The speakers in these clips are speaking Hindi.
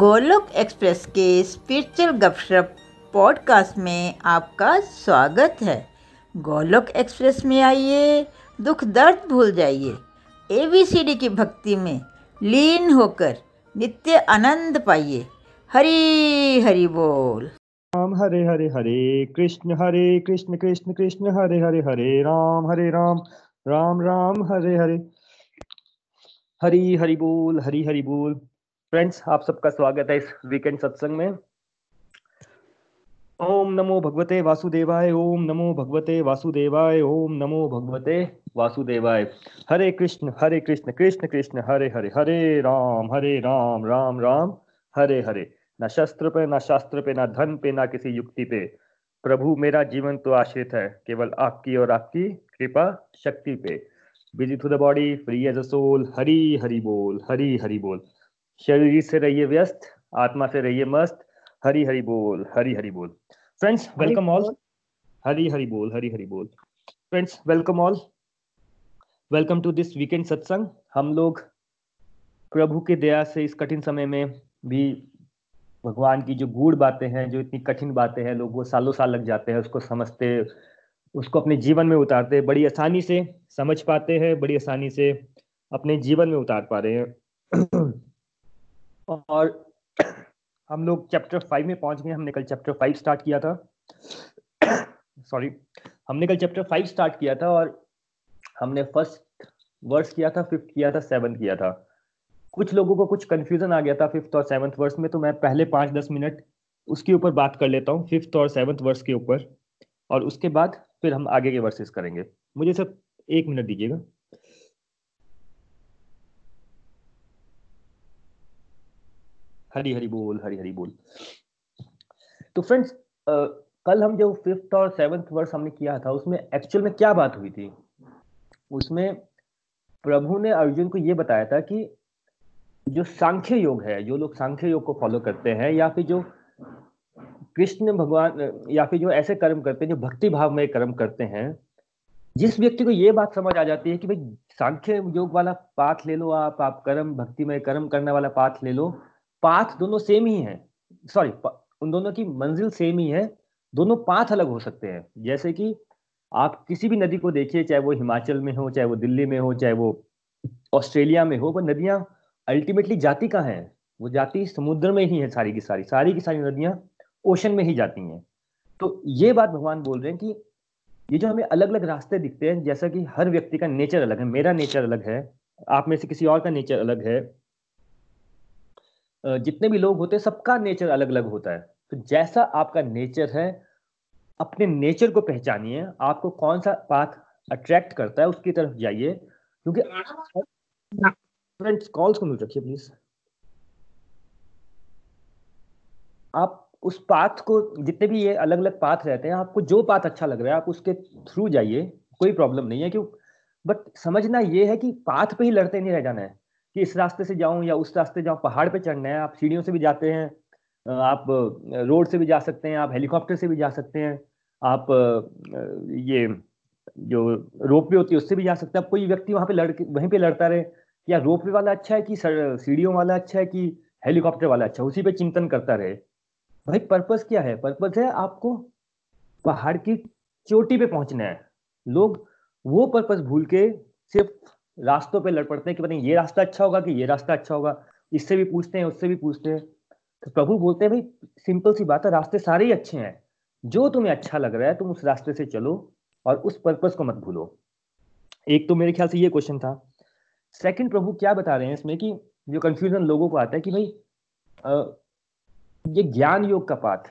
गोलोक एक्सप्रेस के स्पिरिचुअल गपशप पॉडकास्ट में आपका स्वागत है। गोलोक एक्सप्रेस में आइए, दुख दर्द भूल जाइए, एबीसीडी की भक्ति में लीन होकर नित्य आनंद पाइए। हरि हरि बोल। राम हरे हरे हरे कृष्ण कृष्ण कृष्ण हरे हरे हरे राम राम राम हरे हरे। हरि हरि बोल, हरि हरि बोल। फ्रेंड्स, आप सबका स्वागत है इस वीकेंड सत्संग में। ओम नमो भगवते वासुदेवाय, ओम नमो भगवते वासुदेवाय, ओम नमो भगवते वासुदेवाय। हरे कृष्ण कृष्ण कृष्ण हरे हरे, हरे राम राम राम हरे हरे। ना शस्त्र पे, ना शास्त्र पे, ना धन पे, ना किसी युक्ति पे, प्रभु मेरा जीवन तो आश्रित है केवल आपकी और आपकी कृपा शक्ति पे। Busy through the body, free as a soul. Hari Hari बोल, हरि हरि बोल। शरीर से रहिए व्यस्त, आत्मा से रहिए मस्त। हरि हरि बोल, हरि हरि बोल। Friends welcome all. Hari Hari बोल, हरि हरि बोल। Friends welcome all, welcome to this weekend सत्संग। हम लोग प्रभु की दया से इस कठिन समय में भी भगवान की जो गूढ़ बातें हैं, जो इतनी कठिन बातें हैं, लोगों सालों साल लग जाते हैं उसको समझते, उसको अपने जीवन में उतारते, बड़ी आसानी से समझ पाते हैं, बड़ी आसानी से अपने जीवन में उतार पा रहे हैं। और हम लोग चैप्टर 5 में पहुंच गए। हमने कल चैप्टर 5 स्टार्ट किया था और हमने फर्स्ट वर्स किया था, फिफ्थ किया था, सेवंथ किया था। कुछ लोगों को कुछ कंफ्यूजन आ गया था फिफ्थ और सेवंथ वर्स में, तो मैं पहले 5-10 मिनट उसके ऊपर बात कर लेता हूँ, फिफ्थ और सेवंथ वर्स के ऊपर, और उसके बाद फिर हम आगे के वर्सेस करेंगे। मुझे सिर्फ 1 मिनट दीजिएगा। हरी हरी बोल, हरी हरी बोल। तो फ्रेंड्स, कल हम जो फिफ्थ और सेवंथ वर्स हमने किया था उसमें एक्चुअल में क्या बात हुई थी? उसमें प्रभु ने अर्जुन को ये बताया था कि जो सांख्य योग है, जो लोग सांख्य योग को फॉलो करते हैं या फिर जो कृष्ण भगवान या फिर जो ऐसे कर्म करते हैं जो भक्ति भाव में कर्म करते हैं, जिस व्यक्ति को ये बात समझ आ जाती है कि भाई सांख्य योग वाला पाथ ले लो, आप कर्म भक्ति में कर्म करने वाला पाथ ले लो, पाथ दोनों सेम ही है, सॉरी उन दोनों की मंजिल सेम ही है, दोनों पाथ अलग हो सकते हैं। जैसे कि आप किसी भी नदी को देखिए, चाहे वो हिमाचल में हो, चाहे वो दिल्ली में हो, चाहे वो ऑस्ट्रेलिया में हो, पर नदियां अल्टीमेटली जाती कहाँ हैं? वो जाती समुद्र में ही है। सारी की सारी नदियां ओशन में ही जाती हैं। तो ये बात भगवान बोल रहे हैं कि ये जो हमें अलग अलग रास्ते दिखते हैं, जैसा कि हर व्यक्ति का नेचर अलग है, मेरा नेचर अलग है, आप में से किसी और का नेचर अलग है, जितने भी लोग होते हैं सबका नेचर अलग अलग होता है। तो जैसा आपका नेचर है, अपने नेचर को पहचानिए, आपको कौन सा पाथ अट्रैक्ट करता है उसकी तरफ जाइए। क्योंकि फ्रेंड्स, कॉल्स को म्यूट रखिए प्लीज। आप उस पाथ को, जितने भी ये अलग अलग पाथ रहते हैं, आपको जो पाथ अच्छा लग रहा है आप उसके थ्रू जाइए, कोई प्रॉब्लम नहीं है। क्यों? बट समझना ये है कि पाथ पे ही लड़ते नहीं रह जाना है कि इस रास्ते से जाऊं या उस रास्ते जाऊं। पहाड़ पे चढ़ना है, आप सीढ़ियों से भी जाते हैं, आप रोड से भी जा सकते हैं, आप हेलीकॉप्टर से भी जा सकते हैं, आप ये जो रोपवे होती है उससे भी जा सकते हैं। कोई व्यक्ति वहां पे वहीं पे लड़ता रहे कि यार रोपवे वाला अच्छा है कि सीढ़ियों वाला अच्छा है कि हेलीकॉप्टर वाला अच्छा, उसी पे चिंतन करता रहे। भाई पर्पस क्या है? पर्पस है आपको पहाड़ की चोटी पे पहुंचना है। लोग वो पर्पस भूल के सिर्फ रास्तों पे लड़ पड़ते हैं कि पता नहीं ये रास्ता अच्छा होगा कि ये रास्ता अच्छा होगा, इससे भी पूछते हैं उससे भी पूछते हैं। तो प्रभु बोलते हैं भाई सिंपल सी बात है, रास्ते सारे ही अच्छे हैं, जो तुम्हें अच्छा लग रहा है तुम उस रास्ते से चलो और उस पर्पस को मत भूलो। एक तो मेरे ख्याल से ये क्वेश्चन था। सेकंड, प्रभु क्या बता रहे हैं इसमें कि जो कंफ्यूजन लोगों को आता है कि भाई ये ज्ञान योग का पाठ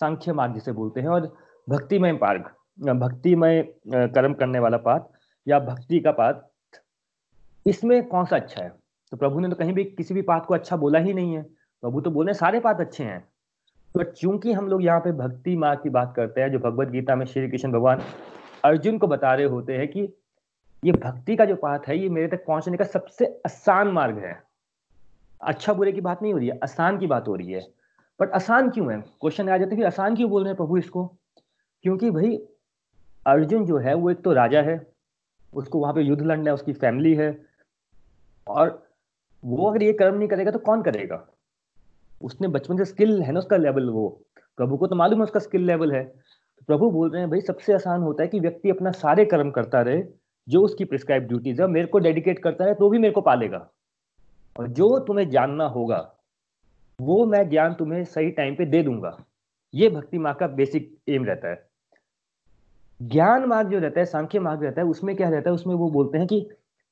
सांख्य मार्ग जिसे बोलते हैं, और भक्तिमय मार्ग, भक्तिमय कर्म करने वाला पाठ या भक्ति का पाठ, इसमें कौन सा अच्छा है? तो प्रभु ने तो कहीं भी किसी भी पाथ को अच्छा बोला ही नहीं है। प्रभु तो बोले सारे पाथ अच्छे हैं। तो चूंकि हम लोग यहाँ पे भक्ति मार्ग की बात करते हैं, जो भगवद गीता में श्री कृष्ण भगवान अर्जुन को बता रहे होते हैं कि ये भक्ति का जो पाथ है ये मेरे तक पहुंचने का सबसे आसान मार्ग है। अच्छा बुरे की बात नहीं हो रही है, आसान की बात हो रही है। बट आसान क्यों है? क्वेश्चन आ जाता है कि आसान क्यों बोल रहे हैं प्रभु इसको? क्योंकि भाई अर्जुन जो है वो एक तो राजा है, उसको वहां पे युद्ध लड़ना है, उसकी फैमिली है, और वो अगर ये कर्म नहीं करेगा तो कौन करेगा? उसने बचपन से स्किल है ना, उसका लेवल वो प्रभु को तो मालूम है उसका स्किल लेवल है। प्रभु बोल रहे हैं भाई सबसे आसान होता है कि व्यक्ति अपना सारे कर्म करता रहे जो उसकी प्रिस्क्राइब ड्यूटीज है, मेरे को डेडिकेट करता है तो भी मेरे को पालेगा, और जो तुम्हें जानना होगा वो मैं ज्ञान तुम्हें सही टाइम पे दे दूंगा। ये भक्ति मार्ग का बेसिक एम रहता है। ज्ञान मार्ग जो रहता है, सांख्य मार्ग रहता है, उसमें क्या रहता है, उसमें वो बोलते हैं कि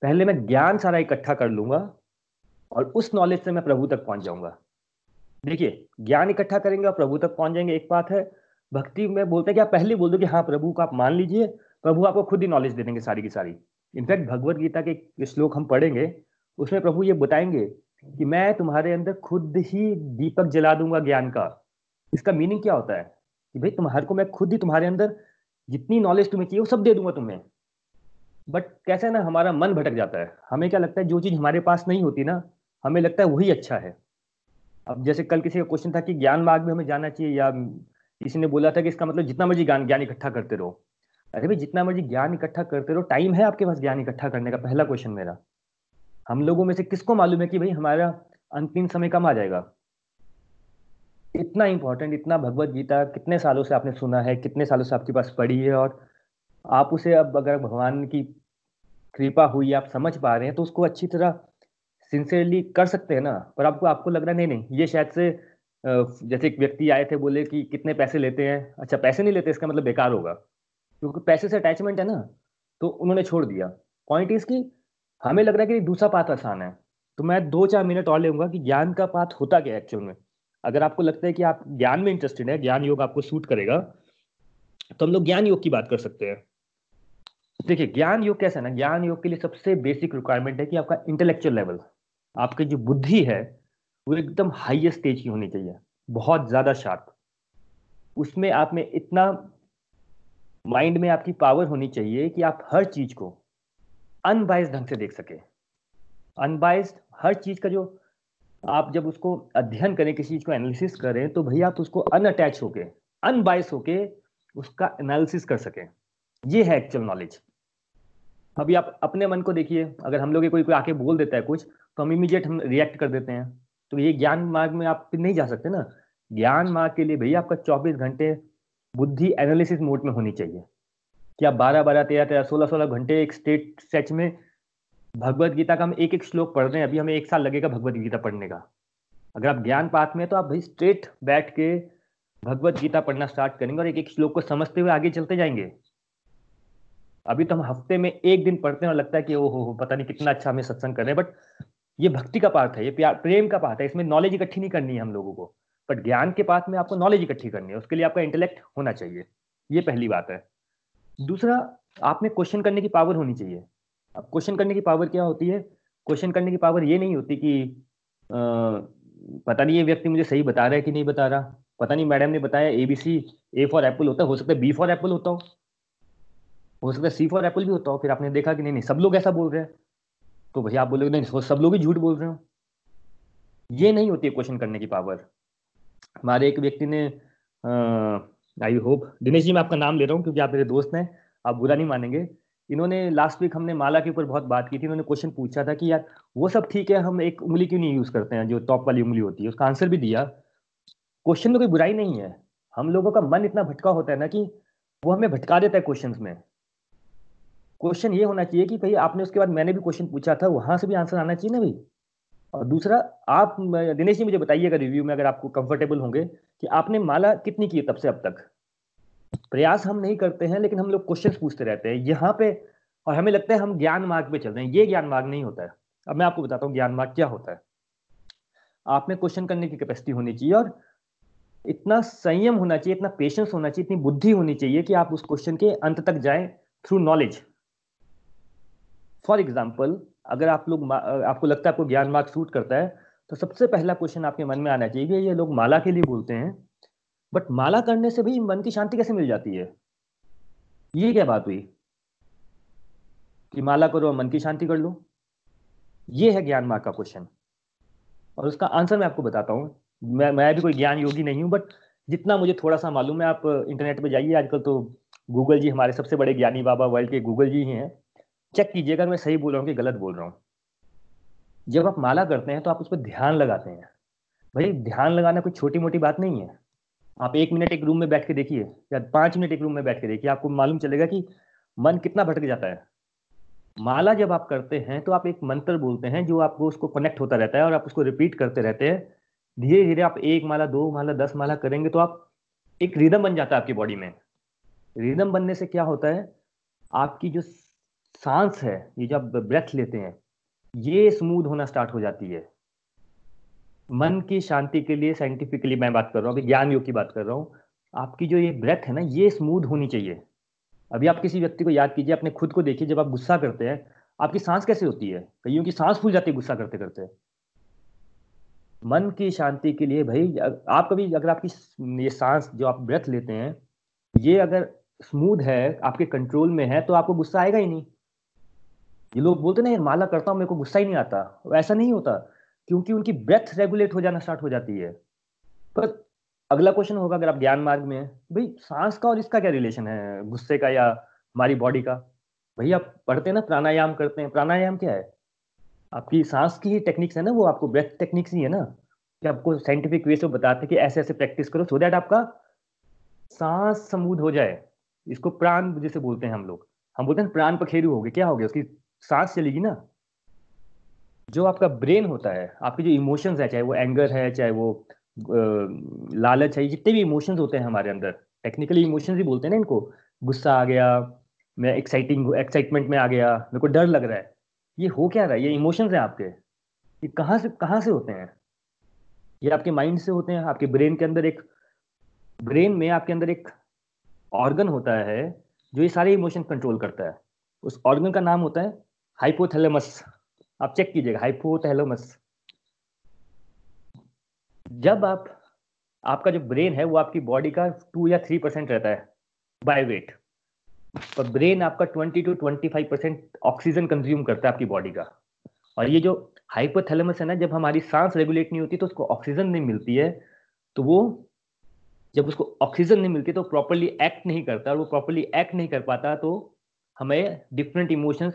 पहले मैं ज्ञान सारा इकट्ठा कर लूंगा और उस नॉलेज से मैं प्रभु तक पहुंच जाऊंगा। देखिए ज्ञान इकट्ठा करेंगे और प्रभु तक पहुंच जाएंगे, एक बात है। भक्ति में बोलते हैं कि आप पहले बोल दो कि हाँ प्रभु को आप मान लीजिए, प्रभु आपको खुद ही नॉलेज दे देंगे सारी की सारी। इनफैक्ट भगवद गीता के श्लोक हम पढ़ेंगे, उसमें प्रभु ये बताएंगे कि मैं तुम्हारे अंदर खुद ही दीपक जला दूंगा ज्ञान का। इसका मीनिंग क्या होता है कि भाई तुम्हारे को मैं खुद ही तुम्हारे अंदर जितनी नॉलेज तुम्हें चाहिए वो सब दे दूंगा तुम्हें। बट कैसा है ना, हमारा मन भटक जाता है, हमें क्या लगता है जो चीज़ हमारे पास नहीं होती ना, हमें लगता है वही अच्छा है। अब जैसे कल किसी का क्वेश्चन था कि ज्ञान मार्ग में हमें जाना चाहिए, या किसी ने बोला था कि इसका मतलब जितना मर्जी ज्ञान इकट्ठा करते रहो। अरे भाई जितना मर्जी ज्ञान इकट्ठा करते रहो, टाइम है आपके पास ज्ञान इकट्ठा करने का। पहला क्वेश्चन मेरा, हम लोगों में से किसको मालूम है कि भाई हमारा अंतिम समय कम आ जाएगा? इतना इंपॉर्टेंट, इतना भगवद गीता कितने सालों से आपने सुना है, कितने सालों से आपके पास पढ़ी है, और आप उसे अब अगर भगवान की कृपा हुई आप समझ पा रहे हैं तो उसको अच्छी तरह सिंसियरली कर सकते हैं ना। पर आपको आपको लग रहा नहीं ये शायद से, जैसे एक व्यक्ति आए थे बोले कि कितने पैसे लेते हैं, अच्छा पैसे नहीं लेते इसका मतलब बेकार होगा, क्योंकि पैसे से अटैचमेंट है ना, तो उन्होंने छोड़ दिया। पॉइंट इज कि हमें लग रहा है कि दूसरा पाथ आसान है, तो मैं 2-4 मिनट और लेऊंगा कि ज्ञान का पाथ होता क्या एक्चुअल में। अगर आपको लगता है कि आप ज्ञान में इंटरेस्टेड है, ज्ञान योग आपको सूट करेगा, तो हम लोग ज्ञान योग की बात कर सकते हैं। देखिए ज्ञान योग कैसा है ना, ज्ञान योग के लिए सबसे बेसिक रिक्वायरमेंट है कि आपका इंटेलेक्चुअल लेवल, आपकी जो बुद्धि है वो एकदम हाईएस्ट स्टेज की होनी चाहिए, बहुत ज्यादा शार्प। उसमें आप में इतना माइंड में आपकी पावर होनी चाहिए कि आप हर चीज को अनबाइस्ड ढंग से देख सके। अनबाइस्ड हर चीज का, जो आप जब उसको अध्ययन करें, किसी चीज को एनालिसिस करें, तो भैया आप उसको अनअटैच होके, अनबाइस होके उसका एनालिसिस कर सकें। ये है एक्चुअल नॉलेज। अभी आप अपने मन को देखिए, अगर हम लोग कोई आके बोल देता है कुछ तो हम इमीडिएट हम रिएक्ट कर देते हैं, तो ये ज्ञान मार्ग में आप नहीं जा सकते ना। ज्ञान मार्ग के लिए भैया आपका 24 घंटे बुद्धि एनालिसिस मोड में होनी चाहिए कि आप 12-12, 13-13, 16-16 घंटे एक स्टेट स्ट्रेच में भगवद गीता का हम एक श्लोक पढ़ रहे हैं। अभी हमें 1 साल लगेगा भगवद गीता पढ़ने का। अगर आप ज्ञान पाथ में तो आप भाई स्ट्रेट बैठ के भगवद गीता पढ़ना स्टार्ट करेंगे और एक श्लोक को समझते हुए आगे चलते जाएंगे। अभी तो हम हफ्ते में 1 दिन पढ़ते हैं और लगता है कि ओहो पता नहीं कितना अच्छा हमें सत्संग कर रहे हैं, बट ये भक्ति का पाठ है, ये प्रेम का पाठ है, इसमें नॉलेज इकट्ठी नहीं करनी है हम लोगों को। बट ज्ञान के पाठ में आपको नॉलेज इकट्ठी करनी है, उसके लिए आपका इंटेलेक्ट होना चाहिए, ये पहली बात है। दूसरा, आप में क्वेश्चन करने की पावर होनी चाहिए। अब क्वेश्चन करने की पावर क्या होती है? क्वेश्चन करने की पावर ये नहीं होती कि पता नहीं ये व्यक्ति मुझे सही बता रहा है कि नहीं बता रहा, पता नहीं मैडम ने बताया ABC, A फॉर एप्पल होता है, हो सकता है B फॉर एप्पल होता हो सकता है C फॉर एप्पल भी होता हो। फिर आपने देखा कि नहीं सब लोग ऐसा बोल रहे हैं, तो भैया आप बोलोगे नहीं सब लोग ही झूठ बोल रहे हो। ये नहीं होती है क्वेश्चन करने की पावर। हमारे एक व्यक्ति ने, आई होप दिनेश जी मैं आपका नाम ले रहा हूँ क्योंकि आप मेरे दोस्त हैं, आप बुरा नहीं मानेंगे, इन्होंने लास्ट वीक हमने माला के ऊपर बहुत बात की थी, इन्होंने क्वेश्चन पूछा था कि यार वो सब ठीक है, हम एक उंगली क्यों नहीं यूज करते हैं, जो टॉप वाली उंगली होती है। उसका आंसर भी दिया। क्वेश्चन में कोई बुराई नहीं है, हम लोगों का मन इतना भटका होता है ना कि वो हमें भटका देता है क्वेश्चन में। क्वेश्चन ये होना चाहिए कि भाई आपने उसके बाद मैंने भी क्वेश्चन पूछा था, वहां से भी आंसर आना चाहिए ना भाई। और दूसरा, आप दिनेश जी मुझे बताइएगा रिव्यू में अगर आपको कंफर्टेबल होंगे कि आपने माला कितनी की है तब से अब तक। प्रयास हम नहीं करते हैं लेकिन हम लोग क्वेश्चंस पूछते रहते हैं यहाँ पे, और हमें लगता है हम ज्ञान मार्ग पे चल रहे हैं। ये ज्ञान मार्ग नहीं होता है। अब मैं आपको बताता हूँ ज्ञान मार्ग क्या होता है। आप में क्वेश्चन करने की कैपेसिटी होनी चाहिए और इतना संयम होना चाहिए, इतना पेशेंस होना चाहिए, इतनी बुद्धि होनी चाहिए कि आप उस क्वेश्चन के अंत तक जाए थ्रू नॉलेज। फॉर एग्जाम्पल, अगर आप लोग आपको लगता है आपको ज्ञान मार्ग सूट करता है तो सबसे पहला क्वेश्चन आपके मन में आना चाहिए कि ये लोग माला के लिए बोलते हैं, बट माला करने से भी मन की शांति कैसे मिल जाती है? ये क्या बात हुई कि माला करो और मन की शांति कर लो? ये है ज्ञान मार्ग का क्वेश्चन। और उसका आंसर मैं आपको बताता हूँ। मैं भी कोई ज्ञान योगी नहीं हूँ, बट जितना मुझे थोड़ा सा मालूम है, आप इंटरनेट पर जाइए, आजकल तो गूगल जी हमारे सबसे बड़े ज्ञानी बाबा वर्ल्ड के गूगल जी ही हैं, चेक कीजिएगा मैं सही बोल रहा हूँ कि गलत बोल रहा हूँ। जब आप माला करते हैं तो आप उस पर ध्यान लगाते हैं, भाई ध्यान लगाना कोई छोटी मोटी बात नहीं है। आप 1 मिनट एक रूम में बैठ के देखिए या 5 मिनट एक रूम में बैठ के देखिए, आपको मालूम चलेगा कि मन कितना भटक जाता है। माला जब आप करते हैं तो आप एक मंत्र बोलते हैं जो आपको उसको कनेक्ट होता रहता है और आप उसको रिपीट करते रहते हैं। धीरे धीरे आप 1 माला 2 माला 10 माला करेंगे तो आप एक रिदम बन जाता है आपकी बॉडी में। रिदम बनने से क्या होता है, आपकी जो सांस है, ये जो आप ब्रेथ लेते हैं, ये स्मूथ होना स्टार्ट हो जाती है। मन की शांति के लिए साइंटिफिकली मैं बात कर रहा हूँ, अभी ज्ञान योग की बात कर रहा हूँ। आपकी जो ये ब्रेथ है ना, ये स्मूथ होनी चाहिए। अभी आप किसी व्यक्ति को याद कीजिए, अपने खुद को देखिए, जब आप गुस्सा करते हैं आपकी सांस कैसे होती है, कईयों की सांस फूल जाती है गुस्सा करते करते। मन की शांति के लिए भाई आप कभी अगर आपकी ये सांस जो आप ब्रेथ लेते हैं ये अगर स्मूथ है, आपके कंट्रोल में है, तो आपको गुस्सा आएगा ही नहीं। ये लोग बोलते ना, माला करता हूँ मेरे को गुस्सा ही नहीं आता, ऐसा नहीं होता, क्योंकि उनकी ब्रेथ रेगुलेट हो जाना स्टार्ट हो जाती है। पर अगला क्वेश्चन होगा, अगर आप ज्ञान मार्ग में हैं, भाई सांस का और इसका क्या रिलेशन है, गुस्से का या हमारी बॉडी का? भाई आप पढ़ते हैं ना, प्राणायाम करते हैं। प्राणायाम क्या है? आपकी सांस की ही टेक्निक्स है ना, वो आपको ब्रेथ टेक्निक्स ही है ना, कि आपको साइंटिफिक वे से बताते हैं कि ऐसे ऐसे प्रैक्टिस करो सो दैट आपका सांस स्मूथ हो जाए। इसको प्राण जैसे बोलते हैं हम लोग। हम बोलते हैं प्राण पखेरू हो गए, क्या हो गया, उसकी सांस चलेगी ना। जो आपका ब्रेन होता है, आपके जो इमोशंस है, चाहे वो एंगर है, चाहे वो लालच है, जितने भी इमोशंस होते हैं हमारे अंदर, टेक्निकली इमोशंस ही बोलते हैं ना इनको। गुस्सा आ गया, मैं एक्साइटमेंट में आ गया, मेरे को डर लग रहा है, ये हो क्या रहा है, ये इमोशंस हैं आपके। ये कहाँ से होते हैं? ये आपके माइंड से होते हैं। आपके ब्रेन के अंदर एक ऑर्गन होता है जो ये सारे इमोशन कंट्रोल करता है। उस ऑर्गन का नाम होता है हाइपोथैलेमस। आप चेक कीजिएगा, हाइपोथैलेमस। जब आपका जो ब्रेन है वो आपकी बॉडी का 2 या 3% रहता है बाय वेट, पर ब्रेन आपका 20 to 25% ऑक्सीजन कंज्यूम करता है आपकी बॉडी का। और ये जो हाइपोथैलेमस है ना, जब हमारी सांस रेगुलेट नहीं होती तो उसको ऑक्सीजन नहीं मिलती है, तो वो जब उसको ऑक्सीजन नहीं मिलती तो प्रॉपरली एक्ट नहीं करता, और वो प्रॉपरली एक्ट नहीं कर पाता तो हमें डिफरेंट इमोशंस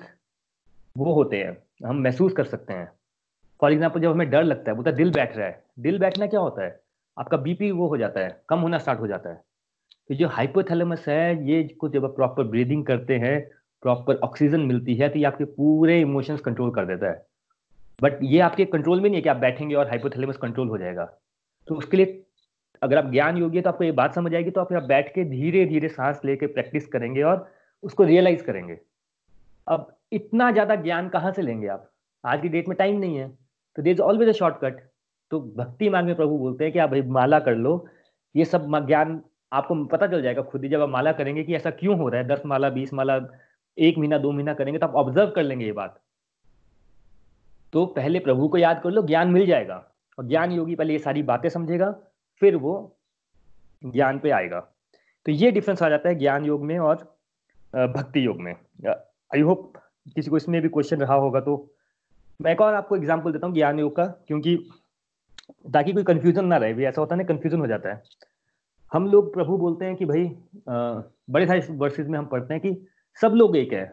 वो होते हैं, हम महसूस कर सकते हैं। फॉर एग्जाम्पल, जब हमें डर लगता है, बोलता है दिल बैठ रहा है। दिल बैठना क्या होता है, आपका बीपी वो हो जाता है, कम होना स्टार्ट हो जाता है। तो जो हाइपोथैलेमस है, ये को जब आप प्रॉपर ब्रीदिंग करते हैं, प्रॉपर ऑक्सीजन मिलती है, तो ये आपके पूरे इमोशंस कंट्रोल कर देता है। बट ये आपके कंट्रोल में नहीं है कि आप बैठेंगे और हाइपोथैलेमस कंट्रोल हो जाएगा। तो उसके लिए अगर आप ज्ञान योगी है तो आपको ये बात समझ आएगी, तो आप बैठ के धीरे धीरे सांस लेके प्रैक्टिस करेंगे और उसको रियलाइज करेंगे। अब इतना ज्यादा ज्ञान कहाँ से लेंगे आप, आज की डेट में टाइम नहीं है, तो there is always a shortcut. तो भक्ति मार्ग में प्रभु बोलते हैं कि आप भाई माला कर लो, ये सब ज्ञान आपको पता चल जाएगा खुद ही। जब आप माला करेंगे कि ऐसा क्यों हो रहा है, 10 माला 20 माला 1 महीना 2 महीना करेंगे तो आप ऑब्जर्व कर लेंगे ये बात। तो पहले प्रभु को याद कर लो, ज्ञान मिल जाएगा। और ज्ञान योगी पहले ये सारी बातें समझेगा, फिर वो ज्ञान पे आएगा। तो ये डिफरेंस आ जाता है ज्ञान योग में और भक्ति योग में। आई होप किसी को इसमें भी क्वेश्चन रहा होगा। तो मैं एक और आपको एग्जांपल देता हूँ ज्ञान योग का, क्योंकि ताकि कोई कंफ्यूजन ना रहे। भी ऐसा होता है ना, कंफ्यूजन हो जाता है। हम लोग प्रभु बोलते हैं कि भाई बड़े सारे वर्सेस में हम पढ़ते हैं कि सब लोग एक है,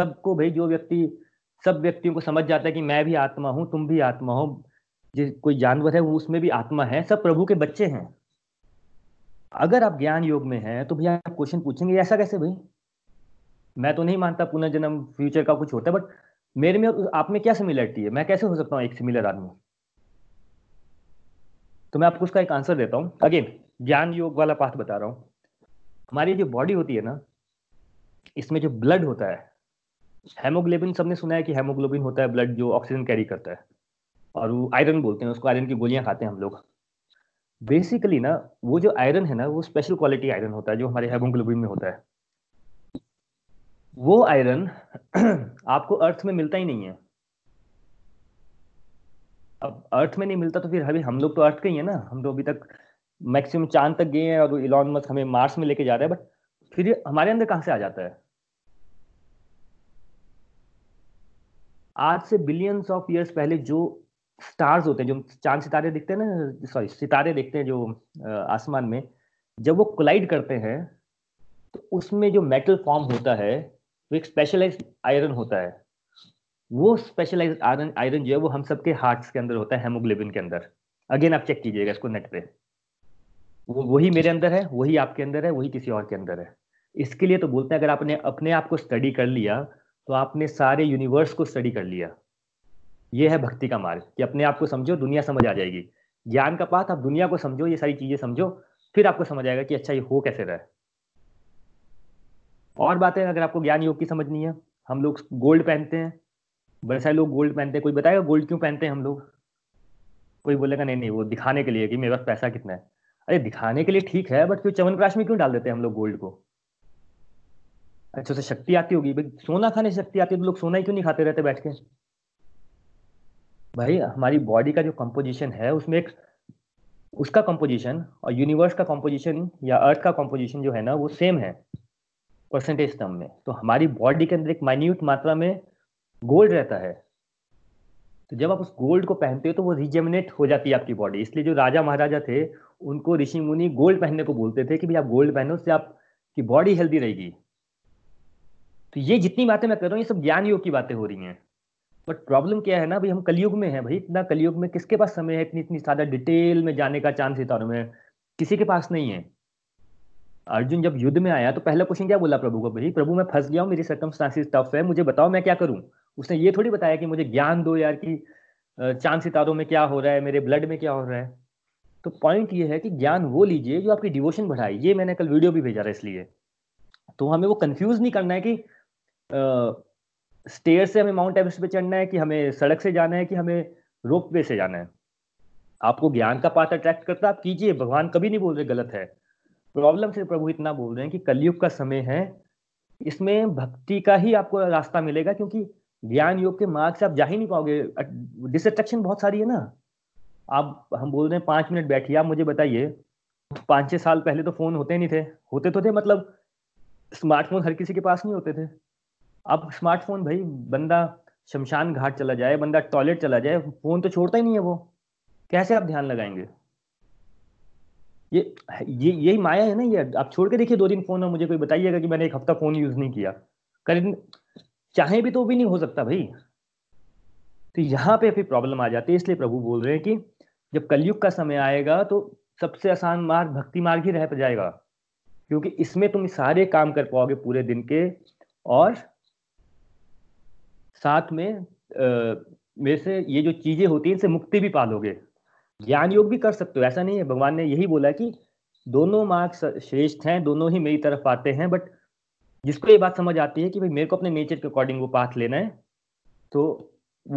सबको भाई सब व्यक्तियों को समझ जाता है कि मैं भी आत्मा हूँ, तुम भी आत्मा हो, जो कोई जानवर है वो उसमें भी आत्मा है, सब प्रभु के बच्चे हैं। अगर आप ज्ञान योग में हैं तो भैया आप क्वेश्चन पूछेंगे, ऐसा कैसे भाई, मैं तो नहीं मानता पुनर्जन्म फ्यूचर का कुछ होता है, बट मेरे में और आप में क्या सिमिलरिटी है, मैं कैसे हो सकता हूँ एक सिमिलर आदमी? तो मैं आपको उसका एक आंसर देता हूँ। अगेन ज्ञान योग वाला पाथ बता रहा हूँ। हमारी जो बॉडी होती है ना, इसमें जो ब्लड होता है, हेमोग्लोबिन, सबने सुना है कि हेमोग्लोबिन होता है ब्लड जो ऑक्सीजन कैरी करता है, और वो आयरन बोलते हैं उसको, आयरन की गोलियां खाते हैं हम लोग। बेसिकली ना, वो जो आयरन है ना, वो स्पेशल क्वालिटी आयरन होता है जो हमारे हेमोग्लोबिन में होता है। वो आयरन आपको अर्थ में मिलता ही नहीं है। अब अर्थ में नहीं मिलता तो फिर हम लोग तो अर्थ के ही है ना, हम तो अभी तक मैक्सिमम चांद तक गए हैं, और इलॉन मस्क हमें मार्स में लेके जा रहा है, बट फिर हमारे अंदर कहाँ से आ जाता है? आज से बिलियंस ऑफ ईयर्स पहले जो स्टार्स होते हैं, जो चांद सितारे दिखते हैं ना, सॉरी सितारे दिखते हैं जो आसमान में, जब वो कोलाइड करते हैं तो उसमें जो मेटल फॉर्म होता है वो एक स्पेशलाइज्ड आयरन होता है। वो स्पेशलाइज्ड आयरन जो है वो हम सबके हार्ट्स के अंदर होता है, हेमोग्लोबिन के अंदर। अगेन आप चेक कीजिएगा इसको नेट पे, वही मेरे अंदर है, वही आपके अंदर है, वही किसी और के अंदर है। इसके लिए तो बोलते हैं अगर आपने अपने आप को स्टडी कर लिया तो आपने सारे यूनिवर्स को स्टडी कर लिया। ये है भक्ति का मार्ग कि अपने आप को समझो, दुनिया समझ आ जाएगी। ज्ञान का पाठ, आप दुनिया को समझो, ये सारी चीजें समझो, फिर आपको समझ आएगा कि अच्छा ये हो कैसे रहा है। और बातें अगर आपको ज्ञान योग की समझनी है, हम लोग गोल्ड पहनते हैं, बड़े सारे लोग गोल्ड पहनते हैं। कोई बताएगा गोल्ड क्यों पहनते हैं हम लोग? कोई बोलेगा नहीं नहीं वो दिखाने के लिए कि मेरे पास पैसा कितना है। अरे दिखाने के लिए ठीक है, बट क्यों चवनप्राश में क्यों डाल देते हैं हम लोग गोल्ड को? अच्छा उसे शक्ति आती होगी भाई, सोना खाने से शक्ति आती है तो लोग सोना ही क्यों नहीं खाते रहते बैठ के? भाई हमारी बॉडी का जो कंपोजिशन है उसमें एक उसका कंपोजिशन और यूनिवर्स का कंपोजिशन या अर्थ का कंपोजिशन जो है ना वो सेम है परसेंटेज टर्म में। तो हमारी बॉडी के अंदर एक माइन्यूट मात्रा में गोल्ड रहता है, तो जब आप उस गोल्ड को पहनते हो तो वो रिजेमिनेट हो जाती है आपकी बॉडी। इसलिए जो राजा महाराजा थे उनको ऋषि मुनि गोल्ड पहनने को बोलते थे कि भाई आप गोल्ड पहनो, उससे आपकी बॉडी हेल्दी रहेगी। तो ये जितनी बातें मैं कर रहा हूँ ये सब ज्ञान योग की बातें हो रही हैं। बट प्रॉब्लम क्या है ना भाई, हम कलयुग में हैं भाई, इतना कलयुग में किसके पास समय है इतनी इतनी ज्यादा डिटेल में जाने का चांस सितारों में? किसी के पास नहीं है। अर्जुन जब युद्ध में आया तो पहला क्वेश्चन क्या बोला प्रभु को? भाई प्रभु मैं फंस गया हूँ, मेरी सर्कमस्टांसेस टफ है, मुझे बताओ मैं क्या करूँ। उसने ये थोड़ी बताया कि मुझे ज्ञान दो यार कि चांद सितारों में क्या हो रहा है, मेरे ब्लड में क्या हो रहा है। तो पॉइंट ये है कि ज्ञान वो लीजिए जो आपकी डिवोशन बढ़ाए। ये मैंने कल वीडियो भी भेजा रहा है, इसलिए तो हमें वो कंफ्यूज नहीं करना है कि स्टेयर से हमें माउंट एवरेस्ट पे चढ़ना है, कि हमें सड़क से जाना है, कि हमें रोप वे से जाना है। आपको ज्ञान का पाठ अट्रैक्ट करता है, आप कीजिए। भगवान कभी नहीं बोल रहे गलत है। प्रॉब्लम से प्रभु इतना बोल रहे हैं कि कलयुग का समय है, इसमें भक्ति का ही आपको रास्ता मिलेगा, क्योंकि ज्ञान योग के मार्ग से आप जा ही नहीं पाओगे। डिस्ट्रैक्शन बहुत सारी है ना। आप हम बोल रहे हैं 5 मिनट बैठिए, आप मुझे बताइए 5-6 साल पहले तो फोन होते नहीं थे, होते तो थे मतलब स्मार्टफोन हर किसी के पास नहीं होते थे। अब स्मार्टफोन भाई बंदा शमशान घाट चला जाए, बंदा टॉयलेट चला जाए, फोन तो छोड़ता ही नहीं है। वो कैसे आप ध्यान लगाएंगे? यही माया है ना ये। आप छोड़ के देखिए 2 दिन फोन, और मुझे कोई बताइएगा कि मैंने 1 हफ्ता फोन यूज नहीं किया, करें चाहे भी तो भी नहीं हो सकता भाई। तो यहाँ पे फिर प्रॉब्लम आ जाती है। इसलिए प्रभु बोल रहे हैं कि जब कलयुग का समय आएगा तो सबसे आसान मार्ग भक्ति मार्ग ही रह जाएगा, क्योंकि इसमें तुम सारे काम कर पाओगे पूरे दिन के। और साथ में मेरे से ये जो चीजें होती है इनसे मुक्ति भी पा लोगे। ज्ञान योग भी कर सकते हो, ऐसा नहीं है। भगवान ने यही बोला कि दोनों मार्ग श्रेष्ठ हैं, दोनों ही मेरी तरफ आते हैं। बट जिसको ये बात समझ आती है कि भाई मेरे को अपने नेचर के अकॉर्डिंग वो पाथ लेना है, तो